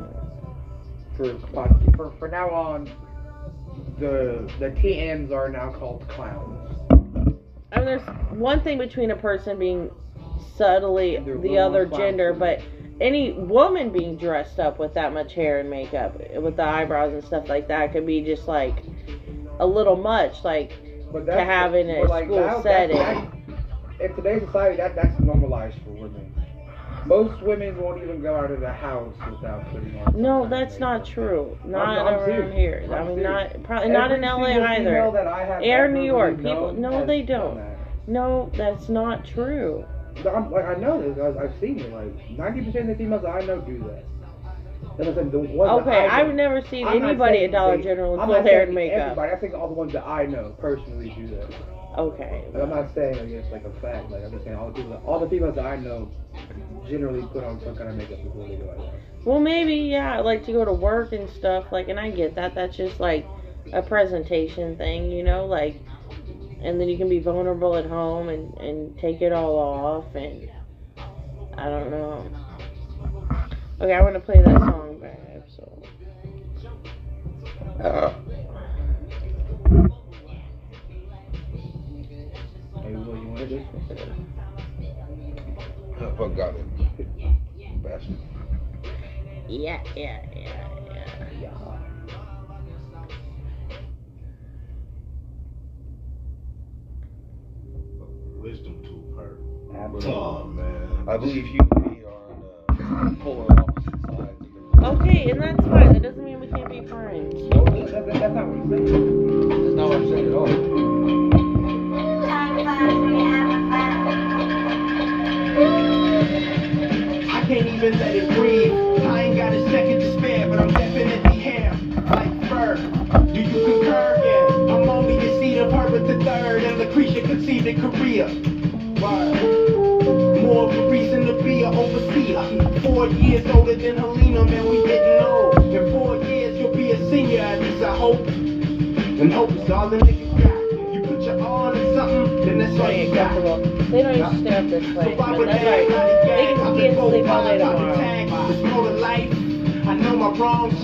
For for, for now on, the the T Ms are now called clowns. I mean, there's one thing between a person being. Subtly the other gender, but any woman being dressed up with that much hair and makeup, with the eyebrows and stuff like that, could be just like a little much, like to have in a like, school now, setting. That's, in today's society, that that's normalized for women. Most women won't even go out of the house without putting on. No, that's not true. Not I'm, I'm around serious. here. I'm I mean, serious. not probably not in L A either. That I have Air New York people. No, they don't. That. No, that's not true. I'm, like, I know this. I, I've seen it. Like ninety percent of the females I know do that. And I said, the ones okay, I've know, never seen I'm anybody at Dollar they, General with full hair and makeup. Everybody. I think all the ones that I know personally do that. Okay. Well. I'm not saying like, it's like a fact. Like I'm just saying all the people, all the females that I know generally put on some kind of makeup before they go out. Well, maybe yeah. I like to go to work and stuff. Like, and I get that. That's just like a presentation thing, you know, like. And then you can be vulnerable at home and, and take it all off, and I don't know. Okay, I want to play that song back, so. Uh. Hey, Will, you want to do this? Oh, fuck, got it. Bastard. Yeah, yeah, yeah, yeah. Yeah. Wisdom tooth hurt. Absolutely. Oh, man. I believe you and me are on uh, polar opposite sides. Okay, and that's fine. That doesn't mean we can't be friends. No, that's, that's not what I'm saying. That's not what I'm saying at all. I can't even let it breathe. I ain't got a second to spare, but I'm definitely ham. Like fur. Do you concur? Yeah. I'm only the seed of her with the third. Lucretia conceived in Korea. Word. More of a reason to be an overseer. Four years older than Helena, man, we didn't know. In four years, you'll be a senior, at least I hope. And hope is all the niggas got. You put your all in something, then that's all you got. They don't even stay up this way. So but that's right. They can be asleep all day tomorrow. It's more to life. I know my wrongs.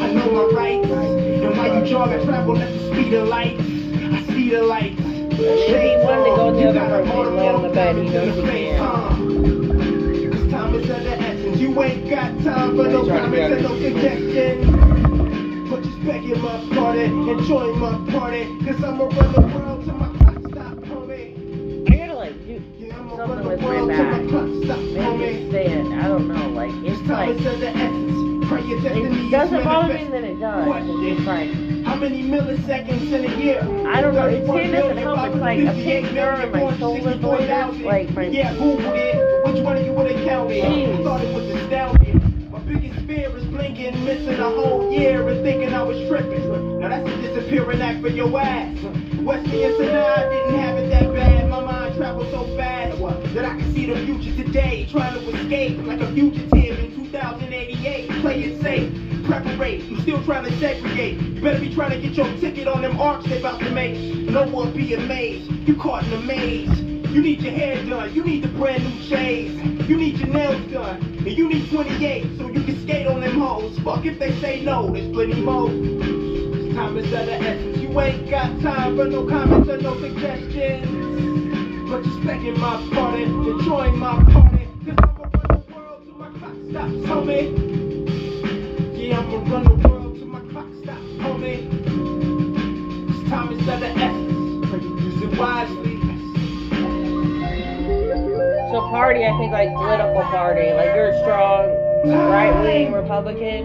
I know my rights. And while you jog and travel, let the speed of light. I see the light. Shame wanted to go to the other person lay on the bed, he knows he can. Cause time is of the essence, you ain't got time for no comments and no suggestions. But just beg him up, party, enjoy him up, party. Cause I'ma run the world till my clock stop, homie. I gotta like do something with my back. Maybe it's dead, I don't know, like it's like. Cause time is of the essence, pray your destiny. doesn't bother me, then it does. Right. How many milliseconds in a year? I don't know. It doesn't help. It's like a picture and my shoulder voice. Like my. Yeah, who did? Which one of you would have counted? I thought it was astounding. My biggest fear is blinking, missing a whole year and thinking I was tripping. Now that's a disappearing act for your ass. Wesley and Sinai didn't have it that bad. My mind traveled so fast that I can see the future today. Trying to escape like a fugitive in two thousand eighty-eight. Play it safe. Preparate, you still trying to segregate. You better be trying to get your ticket on them arcs they about to make. No one be amazed, you caught in a maze. You need your hair done, you need the brand new shades. You need your nails done, and you need twenty-eight so you can skate on them hoes. Fuck if they say no, there's plenty more. Time is of the essence, you ain't got time for no comments or no suggestions. But just begging my party, enjoying my party. Cause I'ma run the world till my clock stops, homie. Yeah, I'ma run the world till my clock stops, homie. This time is of the essence, but you use it wisely. So party, I think like political party. Like you're a strong right-wing Republican.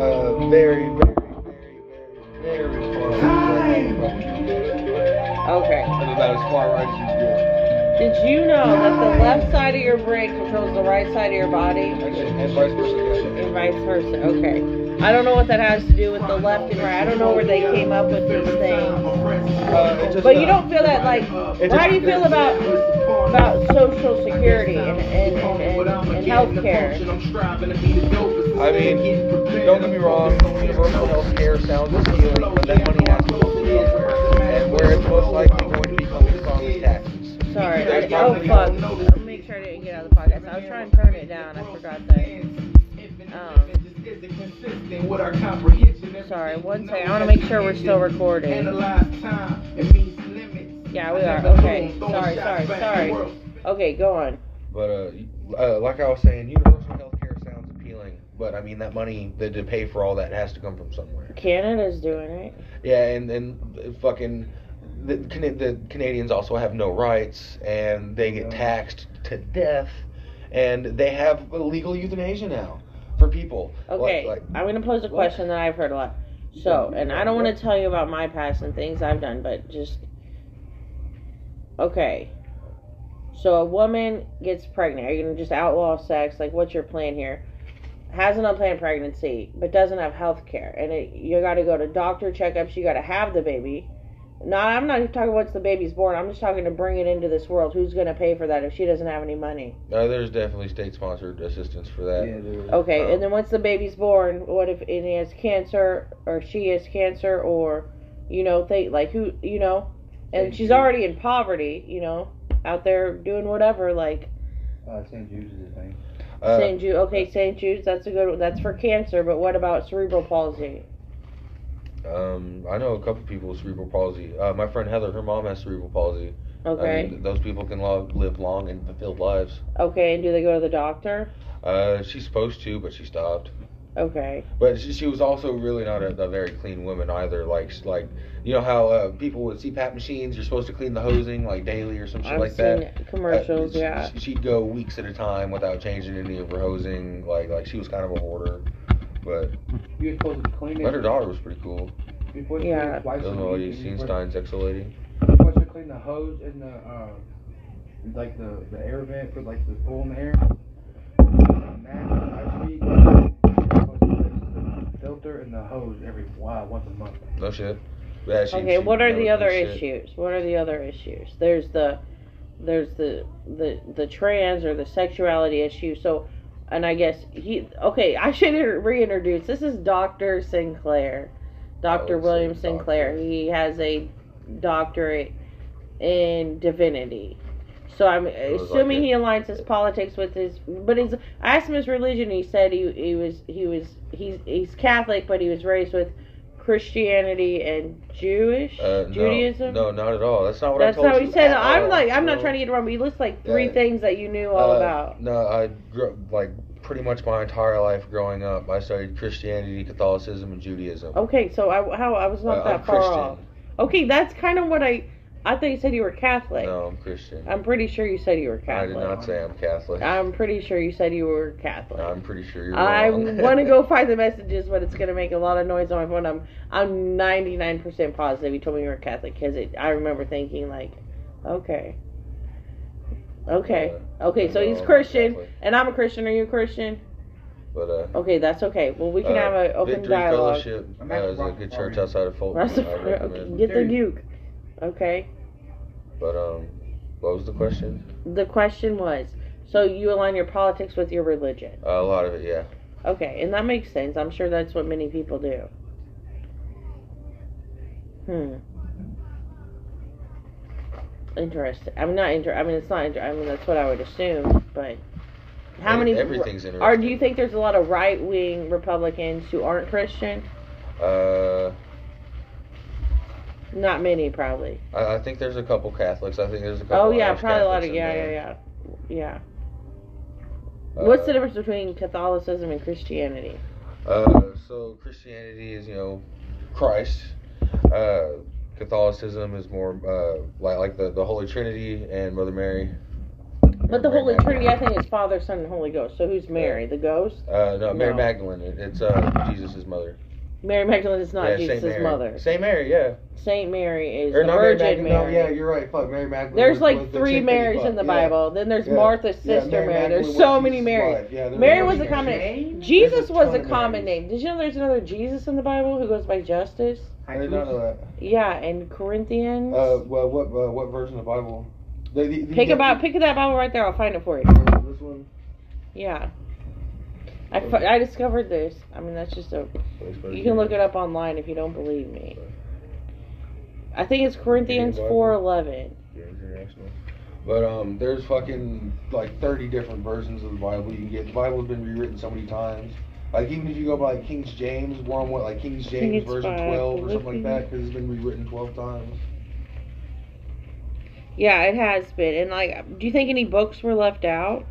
Uh, very, very, very, very, very far right. Okay. That's about as far right as you get. Did you know that the left side of your brain controls the right side of your body? And vice versa. And vice versa, okay. I don't know what that has to do with the left and right. I don't know where they came up with these things. But you don't feel that, like, how do you feel about about social security and, and, and, and health care? I mean, don't get me wrong, universal health care sounds appealing, but that money has to go somewhere. And where it's most likely going to be focused on is taxes. Sorry, I, oh fuck, I'll make sure I didn't get out of the podcast. I was trying to turn it down, I forgot that. Um, sorry, one second, I want to make sure we're still recording. Yeah, we are, okay, sorry, sorry, sorry. Okay, go on. But, uh, uh like I was saying, universal health care sounds appealing, but I mean, that money that to pay for all that has to come from somewhere. Canada's doing it. Yeah, and then fucking... The, the Canadians also have no rights, and they get taxed to death, and they have illegal euthanasia now for people. Okay, like, like, I'm going to pose a question what? that I've heard a lot. So, and I don't want to tell you about my past and things I've done, but just... Okay. So a woman gets pregnant. Are you going to just outlaw sex? Like, what's your plan here? Has an unplanned pregnancy, but doesn't have health care. And it, you got to go to doctor checkups. You got to have the baby. No, I'm not talking once the baby's born. I'm just talking to bring it into this world. Who's going to pay for that if she doesn't have any money? Uh, there's definitely state-sponsored assistance for that. Yeah, there is. Okay, um, and then once the baby's born, what if it has cancer, or she has cancer, or, you know, they, like, who, you know? And she's already in poverty, you know, out there doing whatever, like. Uh, Saint Jude's is a thing. Uh, Saint Jude, okay, Saint Jude's, that's a good one. That's for cancer, but what about cerebral palsy? Um, I know a couple people with cerebral palsy. Uh, my friend Heather, her mom has cerebral palsy. Okay. I mean, those people can love, live long and fulfilled lives. Okay, and do they go to the doctor? Uh, she's supposed to, but she stopped. Okay. But she, she was also really not a, a very clean woman either. Like, like you know how uh, people with C PAP machines, you're supposed to clean the hosing like daily or some shit I've like seen that. Commercials, uh, she, yeah. She'd go weeks at a time without changing any of her hosing. Like, like she was kind of a hoarder. But you supposed to clean it. But her daughter was pretty cool. Yeah. I don't know. You seen Stein's ex-lady? You're supposed to clean the hose and the uh, like the, the air vent for like the pool in the air. And I speak. The filter and the hose every wow once a month. No shit. Yeah, she, okay. She, what are the other issues? Shit. What are the other issues? There's the there's the the the trans or the sexuality issue. So. And I guess he, okay, I should reintroduce. This is Doctor Sinclair, Doctor William Sinclair. He has a doctorate in divinity. So I'm assuming he aligns his politics with his, but his, I asked him his religion. He said he, he was, he was, he's, he's Catholic, but he was raised with Christianity and Jewish uh, no, Judaism? No, not at all. That's not what That's I told you. That's not what he said. I'm all. like, I'm no. not trying to get it wrong, but you list like three yeah. things that you knew all uh, about. No, I grew like pretty much my entire life growing up. I studied Christianity, Catholicism, and Judaism. Okay, so I how I was not uh, that I'm far Christian. off. Okay, that's kind of what I I thought you said you were Catholic. No, I'm Christian. I'm pretty sure you said you were Catholic. I did not say I'm Catholic. I'm pretty sure you said you were Catholic. I'm pretty sure you're I wrong. I want to go find the messages, but it's going to make a lot of noise on my phone. I'm I'm ninety-nine percent positive you told me you were Catholic, because I remember thinking, like, okay. Okay. Yeah. Okay, no, so he's Christian, I'm and I'm a Christian. Are you a Christian? But, uh, okay, that's okay. Well, we can uh, have an open Victory dialogue. Fellowship uh, is a good church outside of Fulton. Okay, get the nuke. Okay. But, um, what was the question? The question was, so you align your politics with your religion? Uh, a lot of it, yeah. Okay, and that makes sense. I'm sure that's what many people do. Hmm. Interesting. I'm not inter- I mean, it's not inter- I mean, that's what I would assume, but... How many? Everything's interesting. Or do you think there's a lot of right-wing Republicans who aren't Christian? Uh, not many, probably. I, I think there's a couple Catholics. I think there's a couple. Oh yeah, Irish probably Catholics a lot of yeah, yeah, yeah, yeah. Uh, What's the difference between Catholicism and Christianity? Uh, so Christianity is you know Christ. Uh, Catholicism is more uh like like the the Holy Trinity and Mother Mary. But the Holy Trinity, I think, is Father, Son, and Holy Ghost. So who's Mary? The ghost? Uh, no, Mary no. Magdalene. It, it's uh, Jesus' mother. Mary Magdalene is not yeah, Jesus' mother. Saint Mary, yeah. Saint Mary is or the Virgin Mary. Mary. No, yeah, you're right. Fuck, Mary Magdalene. There's was, like was three the Marys in the yeah. Bible. Then there's yeah. Martha's sister yeah, Mary. Mary. There's so many Marys. Yeah, Mary was a common name. Jesus was a common name. Did you know there's another Jesus in the Bible who goes by Justice? I did not know that. Yeah, in Corinthians. Uh, well, what uh, what version of the Bible? The, the, the, pick the, about pick that Bible right there. I'll find it for you. This one. Yeah, I, I discovered this. I mean, that's just a. You can look it up online if you don't believe me. I think it's Corinthians four eleven. But um, there's fucking like thirty different versions of the Bible you can get. The Bible's been rewritten so many times. Like even if you go by like King James, one what like King James version twelve or something like that, because it's been rewritten twelve times. Yeah, it has been. And, like, do you think any books were left out?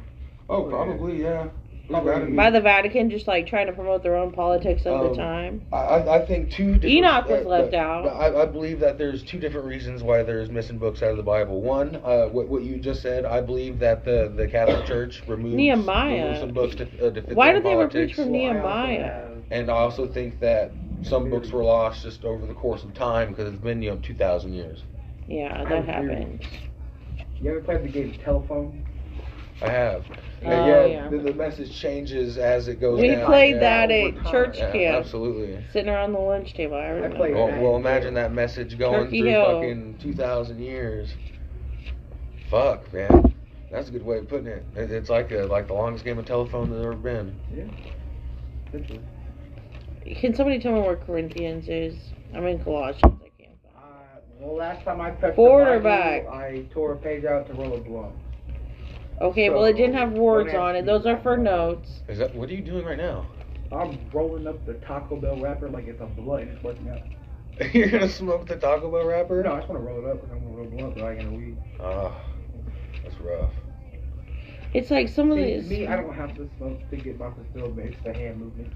Oh, probably, yeah. Probably. By the Vatican, just, like, trying to promote their own politics of um, the time? I, I think two different... Enoch was uh, left uh, out. I, I believe that there's two different reasons why there's missing books out of the Bible. One, uh, what, what you just said, I believe that the, the Catholic Church removed Nehemiah. Some books to, uh, to fit why did they repreach from Nehemiah? And I also think that some books were lost just over the course of time because it's been, you know, two thousand years. Yeah, that happened. You ever played the game Telephone? I have. Uh, yeah, yeah. The, the message changes as it goes. We down. played yeah, that at church camp. Yeah, absolutely. Sitting around the lunch table. I remember. I played well, that. well, imagine that message going Turkey through Hill. Fucking two thousand years. Fuck, man. That's a good way of putting it. it it's like a, like the longest game of telephone there's ever been. Yeah. Can somebody tell me where Corinthians is? I'm in Colossians. Well, last time I pressed quarterback, I tore a page out to roll a blunt. Okay, so, well, it didn't have words on it. Those are for notes. Is that what are you doing right now? I'm rolling up the Taco Bell wrapper like it's a blunt. It's busting out. You're gonna smoke the Taco Bell wrapper? No, I just want to roll it up because I'm gonna roll a blunt, but I ain't gonna weed. Ah, oh, that's rough. It's like some See, of these. Me, I don't have to smoke to get my facilities. It's the hand movements.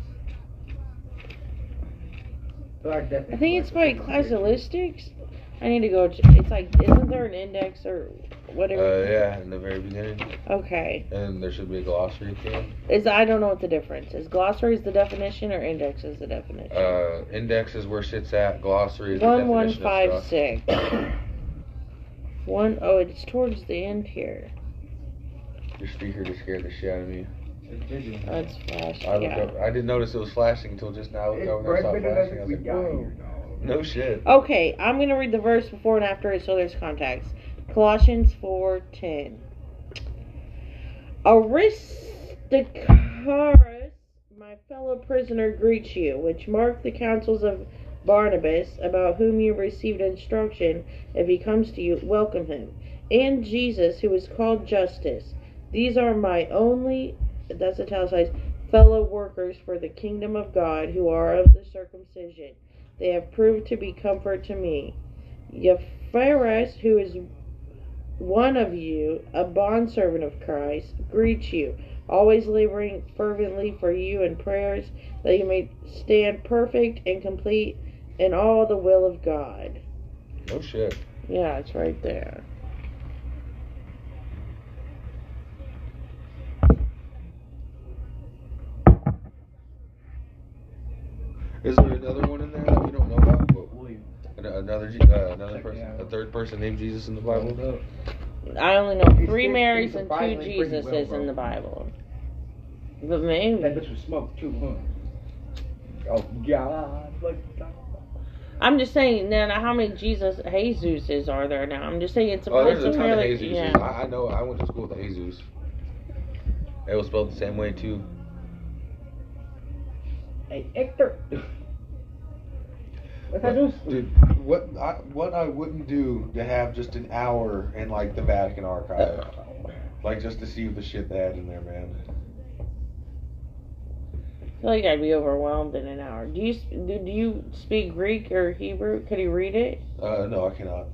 So I, I think it's by Classistics. I need to go. Ch- it's like, isn't there an index or whatever? Uh, yeah, in the very beginning. Okay. And there should be a glossary too. Is I don't know what the difference is. Glossary is the definition, or index is the definition. Uh, index is where shit's at. Glossary is one, the definition. One one five six. One oh, it's towards the end here. Your speaker just scared the shit out of me. Oh, it's flashing. I, yeah. I didn't notice it was flashing until just now. It's right flashing. I was like, whoa. No shit. Okay, I'm going to read the verse before and after it so there's context. Colossians four ten. Aristarchus, my fellow prisoner, greets you, which marked the counsels of Barnabas, about whom you received instruction. If he comes to you, welcome him. And Jesus, who is called Justice. These are my only, that's italicized, fellow workers for the kingdom of God, who are of the circumcision. They have proved to be comfort to me. Epaphras, who is one of you, a bondservant of Christ, greets you, always laboring fervently for you in prayers, that you may stand perfect and complete in all the will of God. No shit. Yeah, it's right there. Is there another one in there that we don't know about? But William. Another, uh, another person, a third person named Jesus in the Bible? I only know three Marys and two Jesuses in the Bible. But maybe. That bitch was smoked too, huh? Oh, God. I'm just saying, now, how many Jesus, Jesuses are there now? I'm just saying, it's a oh, there's a ton of Jesuses. Yeah. I, I know, I went to school with Jesus. It was spelled the same way, too. Hey, Hector. What, dude, what I what I wouldn't do to have just an hour in like the Vatican archive, like just to see the shit they had in there, man. I feel like I'd be overwhelmed in an hour. Do you do, do you speak Greek or Hebrew? Could you read it? Uh, no, I cannot.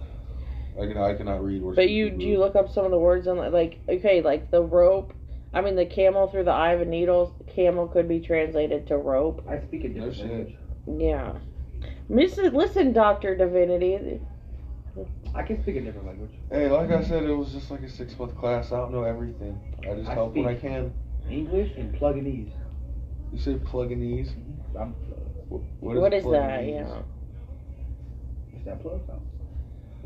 I cannot. I cannot read. Or but you Hebrew. Do you look up some of the words on like okay like the rope. I mean the camel through the eye of a needle. Camel could be translated to rope. I speak a different language. Yeah. Missus Listen, Doctor Divinity. I can speak a different language. Hey, like I said, it was just like a six-month class. I don't know everything. I just I help when I can. English and Pluginese. You said Pluginese? I'm. What, what is, what is that? Yeah. Is that plug?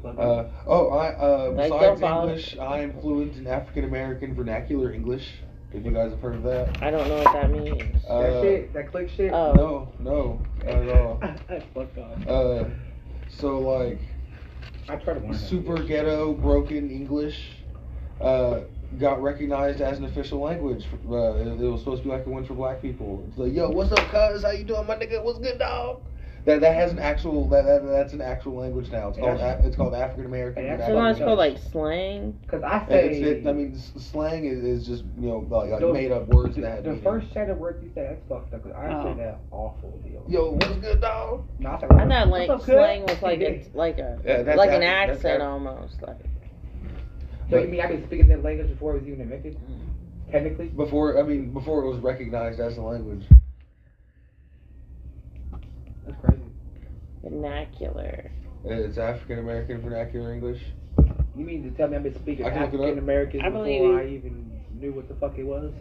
Uh oh. I uh. Like besides English, I am fluent in African American vernacular English. If you guys have heard of that. I don't know what that means. Uh, that shit, that click shit? Oh. No, no, not at all. Fuck off. Uh, so, like, I tried to super that. Ghetto, broken English uh, got recognized as an official language. For, uh, it, it was supposed to be like a win for black people. It's like, yo, what's up, cuz? How you doing, my nigga? What's good, dog? That that has an actual that, that that's an actual language now. It's called yeah. it's called African American. Yeah. So now it's called like slang. Because I say it, I mean slang is, is just you know like, like the, made up words the, that the first set of words you say that's fucked up. Cause I oh. say that awful deal. Yo, what's good, dog? No, I, I thought like slang was like a like a yeah, like an accent that's almost like. So you mean I could speak in that language before it was even invented? Mm. Technically. Before I mean before it was recognized as a language. That's crazy. Vernacular. It's African American vernacular English. You mean to tell me I've been speaking African American before you. I even knew what the fuck it was?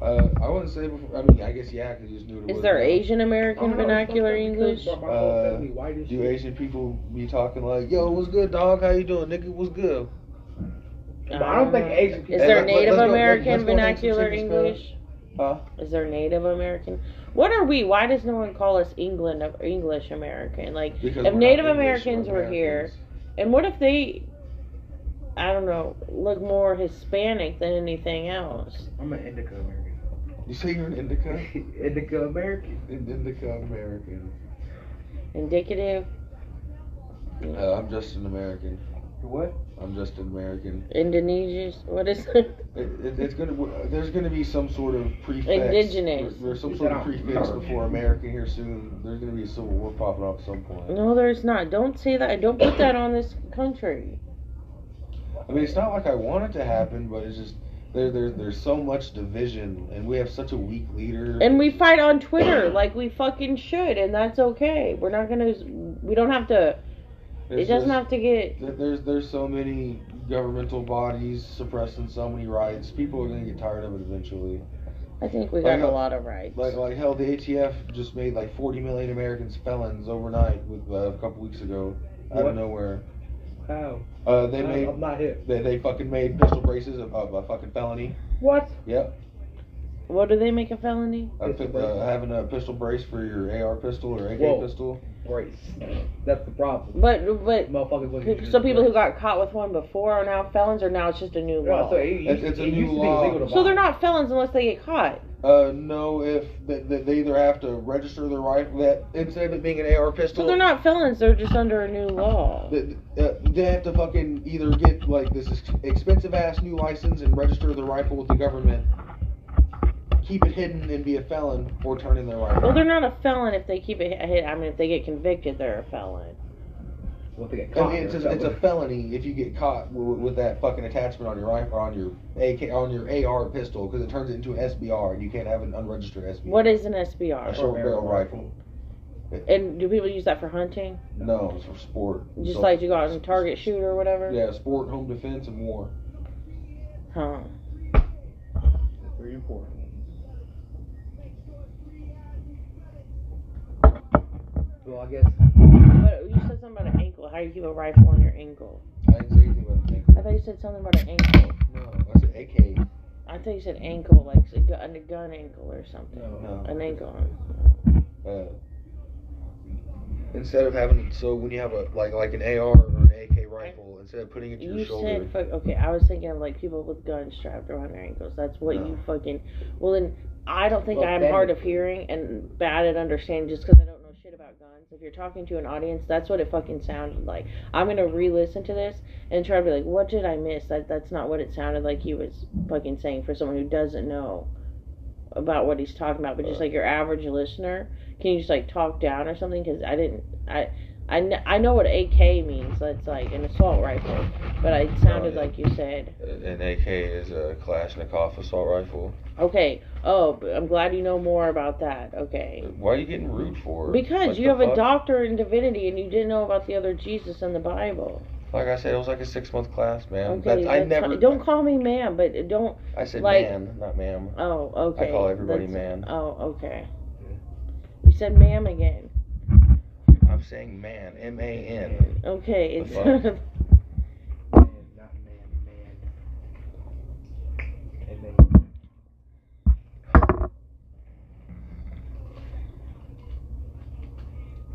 Uh, I wouldn't say before. I mean, I guess yeah, because you just knew what it was. Is there Asian American vernacular English? Uh, do Asian people be talking like, "Yo, what's good, dog? How you doing, nigga? What's good?" Um, I don't think Asian people. Is there Native American vernacular English? Huh? Is there Native American? What are we? Why does no one call us England of English American? Like, because if Native Americans were Americans. Here, and what if they, I don't know, look more Hispanic than anything else? I'm an Indica American. You say you're an Indica? Indica American. Indica American. Indicative? Uh, I'm just an American. What? I'm just an American. Indonesian? What is it? it, it it's gonna. There's gonna be some sort of prefix. Indigenous. There, there's some sort of prefix before American here soon. There's gonna be a civil war popping off at some point. No, there's not. Don't say that. Don't put that on this country. I mean, it's not like I want it to happen, but it's just there. There, there's so much division, and we have such a weak leader. And we fight on Twitter like we fucking should, and that's okay. We're not gonna. We don't have to. It's it doesn't just, have to get... There's there's so many governmental bodies suppressing so many rights. People are going to get tired of it eventually. I think we got like, a lot of rights. Like, like hell, the A T F just made like forty million Americans felons overnight with, uh, a couple weeks ago. What? Out of nowhere. How? Uh, they no, made, I'm not hit. They, they fucking made pistol braces of, of a fucking felony. What? Yep. What do they make a felony? Uh, uh, having a pistol brace for your A R pistol or A K Whoa. Pistol. Brace. That's the problem. But but some people who got caught with one before are now felons, or now it's just a new law. Yeah, so it, it's, it's it a new law. So they're not felons unless they get caught. Uh, no, if they, they either have to register their rifle that instead of it being an A R pistol. So they're not felons; they're just under a new law. They, uh, they have to fucking either get like this expensive ass new license and register their rifle with the government. Keep it hidden and be a felon, or turn in their life. Well, they're not a felon if they keep it hidden. I mean, if they get convicted, they're a felon. Well, if they get caught, I mean, it's, a, felon. It's a felony if you get caught with, with that fucking attachment on your rifle, or on your A K, on your A R pistol, because it turns it into an S B R, and you can't have an unregistered S B R. What is an S B R? A short barrel rifle. And do people use that for hunting? No, it's for sport. Just so, like you go out and target shoot or whatever? Yeah, sport, home defense, and war. Huh. Very important. Well, I guess. But you said something about an ankle. How do you keep a rifle on your ankle? I didn't say anything about an ankle. I thought you said something about an ankle. No, I said A K. I thought you said ankle, like a gun ankle or something. No, no. An ankle. Uh, instead of having, so when you have a like like an A R or an A K rifle, I, instead of putting it to you your shoulder. You said, fuck, okay, I was thinking like people with guns strapped around their ankles. That's what no. you fucking, well then, I don't think well, I'm bad. hard of hearing and bad at understanding just because I don't know shit about guns. If you're talking to an audience, that's what it fucking sounded like. I'm going to re-listen to this and try to be like, what did I miss? That That's not what it sounded like he was fucking saying for someone who doesn't know about what he's talking about, but just like your average listener, can you just like talk down or something? Because I didn't, I, I, kn- I know what A K means. That's like an assault rifle, but it sounded no, it, like you said. An A K is a Kalashnikov assault rifle. Okay. Oh, I'm glad you know more about that. Okay. Why are you getting rude for? Because like you have fuck? a doctorate in divinity and you didn't know about the other Jesus in the Bible. Like I said, it was like a six-month class, ma'am. Okay, I never. Not, don't call me ma'am, but don't. I said like, ma'am, not ma'am. Oh, okay. I call everybody that's, ma'am. Oh, okay. You said ma'am again. I'm saying man, M A N. Okay, it's man, not man, man.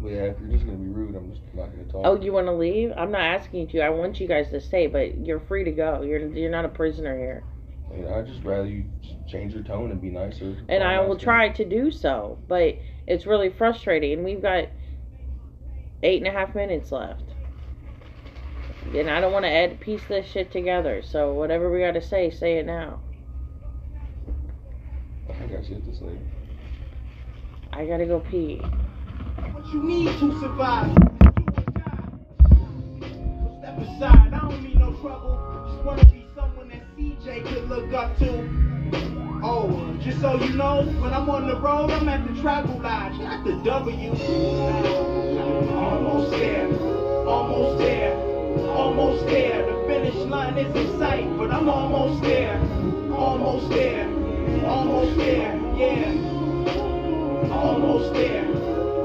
Yeah, if you're just going to be rude, I'm just not going to talk. Oh, you want to leave? I'm not asking you to. I want you guys to stay, but you're free to go. You're you're not a prisoner here. I mean, I'd just rather you change your tone and be nicer. And I will try to do so, but it's really frustrating. And we've got eight and a half minutes left. And I don't want to add piece this shit together, so whatever we got to say, say it now. I think I should just leave. I got to go pee. What you need to survive is do or die. So step aside, I don't mean no trouble. Just wanna be someone that C J could look up to. Oh, just so you know, when I'm on the road, I'm at the travel lodge, not the W. Almost there, almost there, almost there. The finish line is in sight, but I'm almost there, almost there, almost there, yeah, almost there.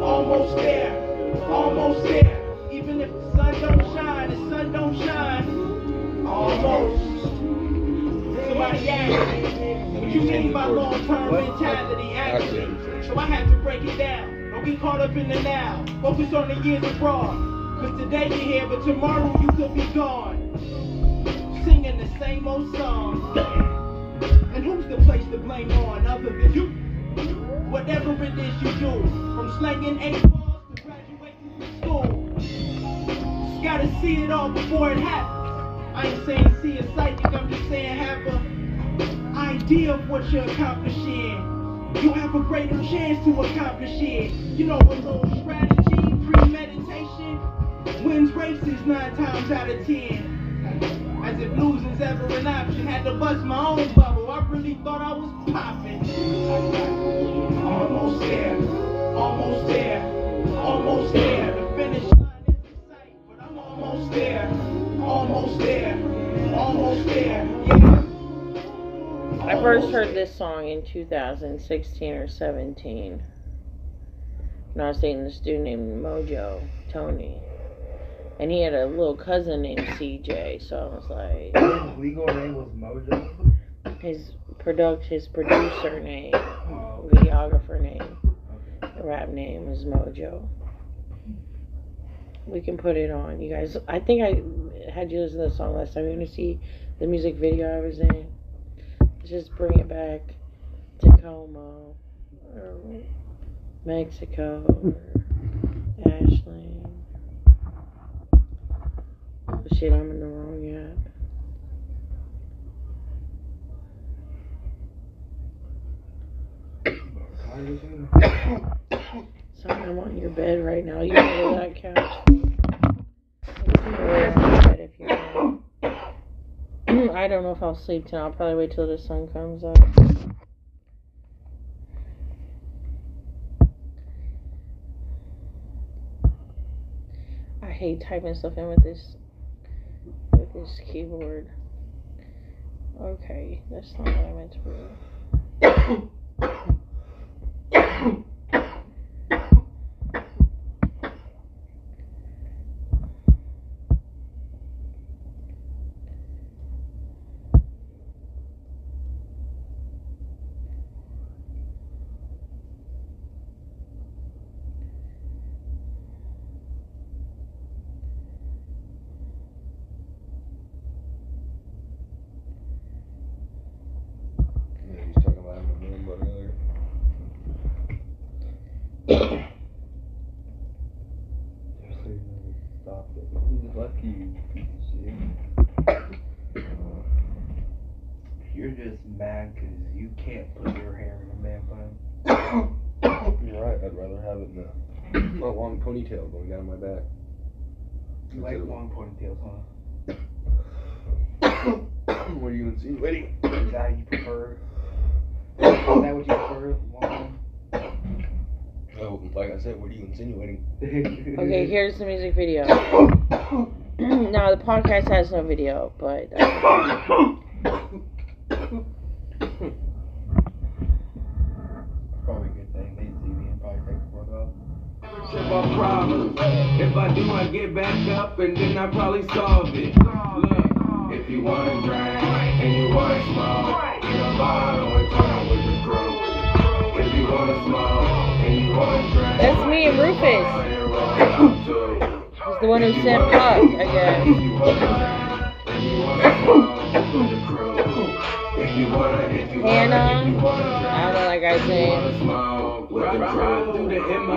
Almost there, almost there. Even if the sun don't shine, the sun don't shine. Almost. Somebody asked me, what you mean by long-term mentality action? So I had to break it down. Don't get caught up in the now. Focus on the years abroad. Cause today you're here, but tomorrow you could be gone. Singing the same old song. And who's the place to blame on other than you? Whatever it is you do, from slanging eight balls to graduating from school, just gotta see it all before it happens. I ain't saying see a psychic, I'm just saying have an idea of what you're accomplishing. You have a greater chance to accomplish it. You know, a little strategy, premeditation, wins races nine times out of ten. As if losing's ever an option, had to bust my own bubble. I really thought I was popping. Almost there, almost there, almost there. The finish line is in sight, but I'm almost there, almost there, almost there. Yeah. Almost I first heard this song in two thousand sixteen or seventeen. And I was dating this dude named Mojo Tony, and he had a little cousin named C J. So I was like, his legal name was Mojo. His product, his producer name, videographer name, rap name was Mojo. We can put it on, you guys. I think I had you listen to the song last time. You want to see the music video I was in? Let's just bring it back to Como, or Mexico, or Ashland. Oh, shit, I'm in the wrong app. Sorry, I'm on your bed right now. You know that couch. I don't know if I'll sleep tonight. I'll probably wait till the sun comes up. I hate typing stuff in with this with this keyboard. Okay, that's not what I meant to do. Ponytail going down my back. You like long ponytails, huh? What are you insinuating? Is that you prefer? Is that what you prefer? Long? Oh, like I said, what are you insinuating? Okay, here's the music video. Now the podcast has no video, but. Uh, I promise. If I do, I get back up and then I probably solve it. Look, if you want to drink and you want to smoke, get a bottle and turn with the crew. If you want to smoke and you want to drink, that's me and Rufus. He's the one who sent fuck, I guess. If you want to smoke with the crew. If you want to, if you want to, I don't know that guy's name. Ride through the M O,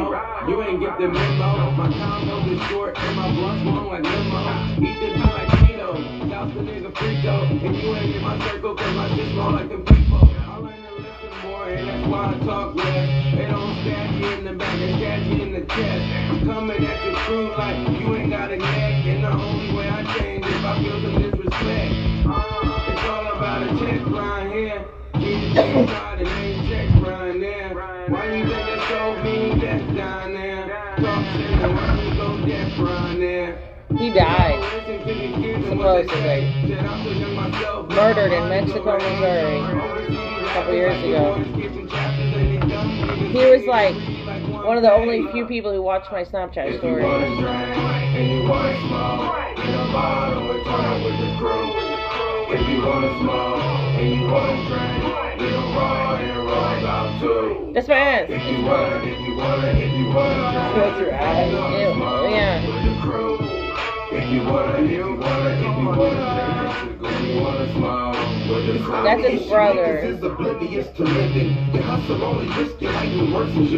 you ain't get the memo. My condos is short and my blunts long like limo. Eat this like keto, douse the nigga freako. If you ain't in my circle, cause my shit's long like the people. I learned to listen more and that's why I talk less. They don't stab you in the back and stab you in the chest. I'm coming at the truth like you ain't got a neck. And the only way I change if I feel some disrespect. Uh, it's all about a check line here. These things out and ain't check line there. Why you think it's so mean that's down there? Talk shit and why we go death right there? He died, supposedly. Murdered in Mexico, Missouri, a couple years ago. He was like one of the only few people who watched my Snapchat story. If you want to smoke and you want to drink, it'll roll, it'll roll out too. That's my ass. If you want to, if you want to, if you want to drink, that's your ass. Ew, yeah. If you want to, if you want to, if you want to drink, if you want to smoke with the crew. That's his brother.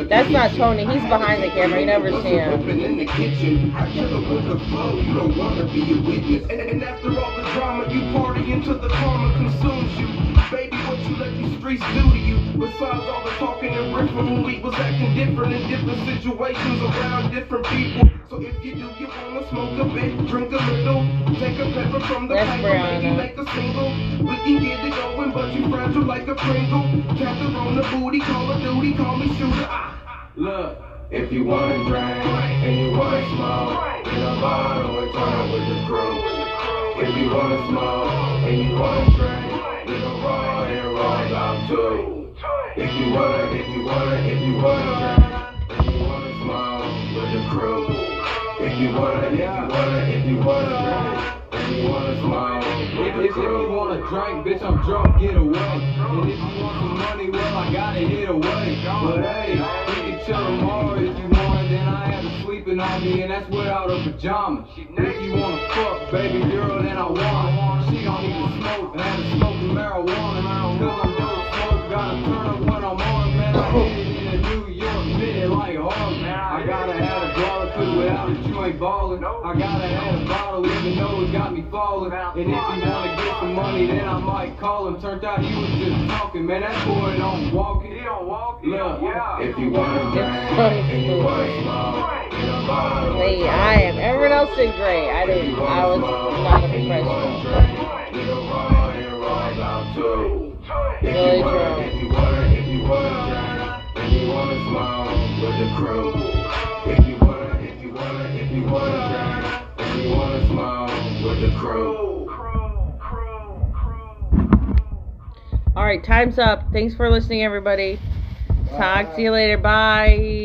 That's not Tony. He's behind the camera. You never see him. In the kitchen, I kill him with the flow. You don't want to be a witness. And after all the drama, you party until the karma consumes you. Baby, what you let these streets do to you? Besides all the talking and riffing, when we was acting different in different situations around different people. So if you do, you want to smoke a bit, drink a little, take a pepper from the pipe, maybe make a single. We can get it going, but you fragile like a Pringle. Tap it on the booty, call of duty, call me shooter. Ah, look, if you want to drink and you want to smoke, get a bottle and turn with the crew. If you want to smoke and you want to drink, we gon' roll and roll out too. If you want to, if you want to, if you want to drink, if you want to smoke with the crew. If you want to, if you want to, if you want to drink, if you want to smoke with the crew. If you want to drink, bitch, I'm drunk, get away. And if you want some money, well, I gotta hit away. But hey, we can chill tomorrow if you want, then I have to sleep in on me, and that's without a pajama. If you want to fuck, baby girl, and I want. She don't even smoke, and I haven't smoked marijuana. And I don't know I'm doing smoke, gotta turn up when I'm on, man. I hit it in a New York minute like hard, man. I gotta have a dollar, cause without it, you ain't ballin'. I gotta have a bottle, even though it got me fallin'. And if you wanna get some money, then I might call him. Turned out he was just talking, man. That boy don't walk it. He don't walk it. Look, yeah. If you wanna drink, if you wanna smoke. Wait, I am. Everyone else did great. I didn't. I was not a professional. Really true. If you All right, time's up. Thanks for listening, everybody. Bye. Talk to you later. Bye.